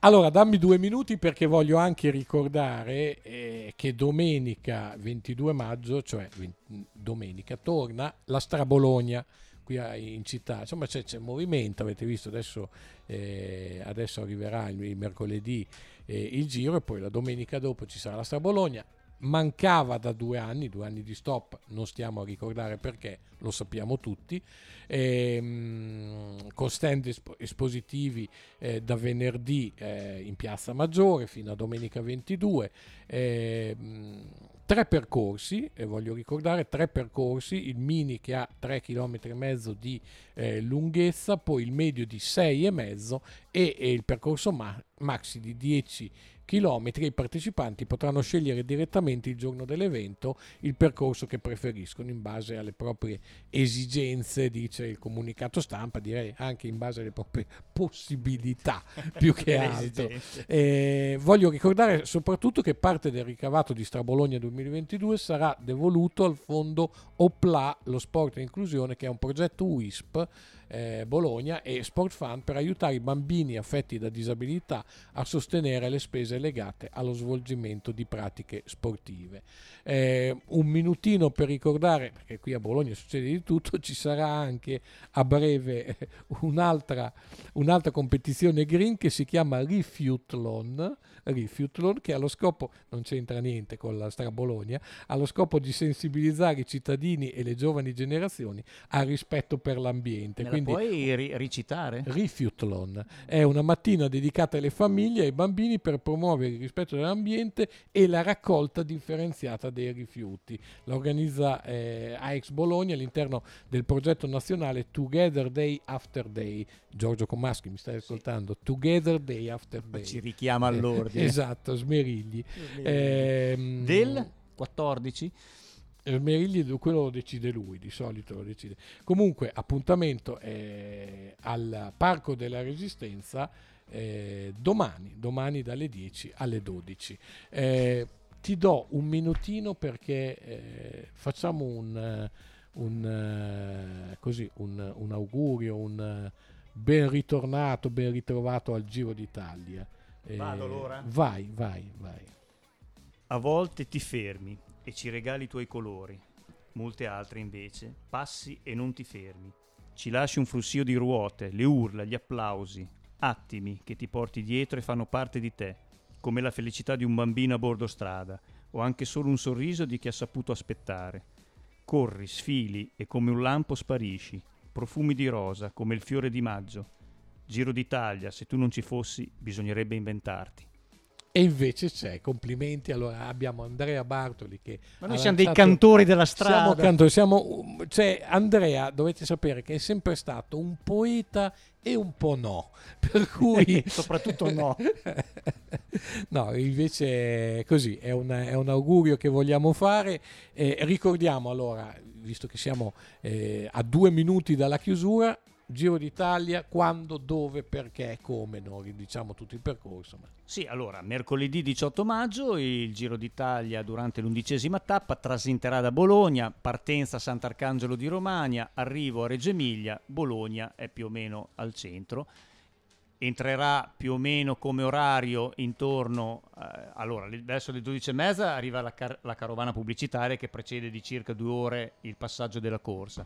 Allora dammi due minuti perché voglio anche ricordare eh, che domenica ventidue maggio, cioè venti, domenica, torna la Strabologna qui a, in città. Insomma c'è, c'è movimento, avete visto adesso, eh, adesso arriverà il, il mercoledì eh, il Giro e poi la domenica dopo ci sarà la Strabologna. Mancava da due anni, due anni di stop, non stiamo a ricordare perché, lo sappiamo tutti, ehm, con stand esp- espositivi eh, da venerdì eh, in Piazza Maggiore fino a domenica ventidue, ehm, tre percorsi, eh, voglio ricordare, tre percorsi, il mini che ha tre virgola cinque chilometri di eh, lunghezza, poi il medio di sei virgola cinque e, e il percorso ma- maxi di dieci chilometri. I partecipanti potranno scegliere direttamente il giorno dell'evento il percorso che preferiscono in base alle proprie esigenze, dice il comunicato stampa, direi anche in base alle proprie possibilità più che altro. Eh, voglio ricordare soprattutto che parte del ricavato di Strabologna duemilaventidue sarà devoluto al fondo O P L A, lo sport e inclusione, che è un progetto U I S P Eh, Bologna e Sport Fund per aiutare i bambini affetti da disabilità a sostenere le spese legate allo svolgimento di pratiche sportive. Eh, un minutino per ricordare, perché qui a Bologna succede di tutto, ci sarà anche a breve un'altra, un'altra competizione green che si chiama Rifiutlon, Rifiutlon che ha lo scopo, non c'entra niente con la Strabologna, ha lo scopo di sensibilizzare i cittadini e le giovani generazioni al rispetto per l'ambiente. Quindi, puoi ri- ricitare? Rifiutlon è una mattina dedicata alle famiglie e ai bambini per promuovere il rispetto dell'ambiente e la raccolta differenziata dei rifiuti. La organizza eh, A E X Bologna all'interno del progetto nazionale Together Day After Day. Giorgio Commaschi, mi stai ascoltando? Together Day After Day. Ci richiama all'ordine. Eh, esatto, Smerigli. Smerigli. Eh, del quattordici Merigli, quello lo decide lui, di solito lo decide. Comunque appuntamento eh, al Parco della Resistenza eh, domani, domani dalle dieci alle dodici. Eh, ti do un minutino perché eh, facciamo un, un, così, un, un augurio, un ben ritornato, ben ritrovato al Giro d'Italia. Eh, Vado allora? Vai, vai, vai. A volte ti fermi e ci regali i tuoi colori, molte altre invece passi e non ti fermi, ci lasci un fruscio di ruote, le urla, gli applausi, attimi che ti porti dietro e fanno parte di te, come la felicità di un bambino a bordo strada o anche solo un sorriso di chi ha saputo aspettare. Corri, sfili e come un lampo sparisci, profumi di rosa come il fiore di maggio. Giro d'Italia, se tu non ci fossi bisognerebbe inventarti. E invece c'è, complimenti. Allora abbiamo Andrea Bartoli che ma noi siamo lanciato, dei cantori della strada. Siamo cantori, siamo, cioè Andrea, dovete sapere che è sempre stato un poeta e un po' no, per cui soprattutto no. No, invece così è un, è un augurio che vogliamo fare. Eh, ricordiamo allora, visto che siamo eh, a due minuti dalla chiusura, Giro d'Italia, quando, dove, perché, come, non ridiciamo tutto il percorso. Ma... Sì, allora, mercoledì diciotto maggio il Giro d'Italia durante l'undicesima tappa trasinterà da Bologna, partenza Sant'Arcangelo di Romagna, arrivo a Reggio Emilia, Bologna è più o meno al centro, entrerà più o meno come orario intorno, eh, allora verso le dodici e mezza arriva la, car- la carovana pubblicitaria che precede di circa due ore il passaggio della corsa,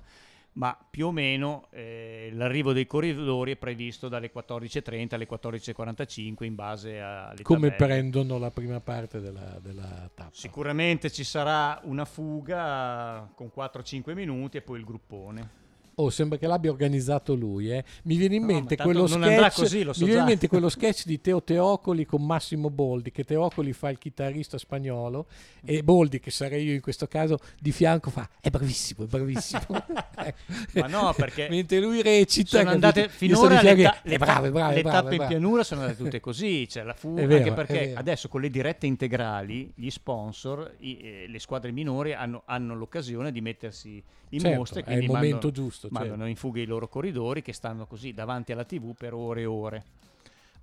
ma più o meno eh, l'arrivo dei corridori è previsto dalle quattordici e trenta alle quattordici e quarantacinque in base alle come tabelle. Prendono la prima parte della, della tappa. Sicuramente ci sarà una fuga con quattro a cinque minuti e poi il gruppone. Oh, sembra che l'abbia organizzato lui, eh. Mi viene in mente, no, quello, sketch, così, lo so mi viene in mente quello sketch di Teo Teocoli con Massimo Boldi, che Teocoli fa il chitarrista spagnolo e Boldi, che sarei io in questo caso, di fianco fa è bravissimo, è bravissimo. Ma no, perché mentre lui recita sono andate finora le, ta- le, brave, brave, brave, le tappe brave, in brave. Pianura sono andate tutte così, cioè la fu- vero, anche perché adesso con le dirette integrali gli sponsor, i, eh, le squadre minori hanno, hanno l'occasione di mettersi in certo, mostra, è il momento mandano, giusto. Mandano cioè. in fuga i loro corridori che stanno così davanti alla tivù per ore e ore.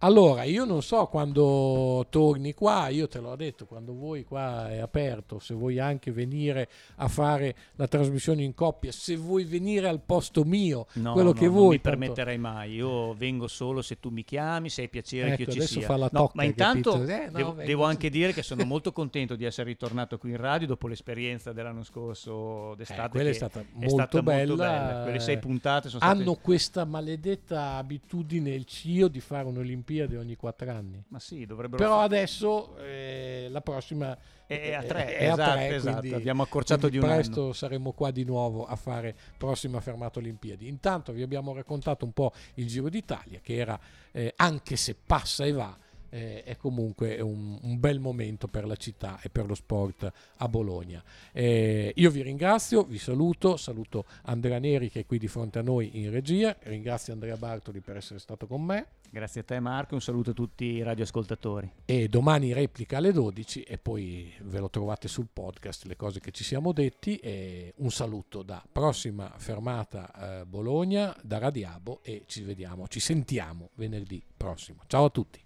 Allora, io non so quando torni qua, io te l'ho detto, quando vuoi qua è aperto, se vuoi anche venire a fare la trasmissione in coppia, se vuoi venire al posto mio, no, quello no, che no, vuoi. Non mi tanto... permetterai mai, io vengo solo se tu mi chiami, se hai piacere ecco, che io ci sia. Fa la tocca, no, ma intanto eh, no, devo, devo anche dire che sono molto contento di essere ritornato qui in radio dopo l'esperienza dell'anno scorso d'estate. Eh, quella è stata, molto, è stata bella, molto bella, quelle sei puntate sono state... Hanno questa maledetta abitudine, il C I O, di fare un'Olimpia di ogni quattro anni, ma sì, dovrebbero però fare... adesso eh, la prossima è a tre, è esatto, a tre esatto. Quindi, abbiamo accorciato di un presto anno. Saremo qua di nuovo a fare prossima fermata Olimpiadi. Intanto vi abbiamo raccontato un po' il Giro d'Italia, che era eh, anche se passa e va eh, è comunque un, un bel momento per la città e per lo sport a Bologna. Eh, io vi ringrazio, vi saluto, saluto Andrea Neri che è qui di fronte a noi in regia, ringrazio Andrea Bartoli per essere stato con me. Grazie a te Marco, un saluto a tutti i radioascoltatori. E domani replica alle dodici e poi ve lo trovate sul podcast, le cose che ci siamo detti. E un saluto da prossima fermata eh, Bologna, da Radiabo, e ci vediamo, ci sentiamo venerdì prossimo. Ciao a tutti.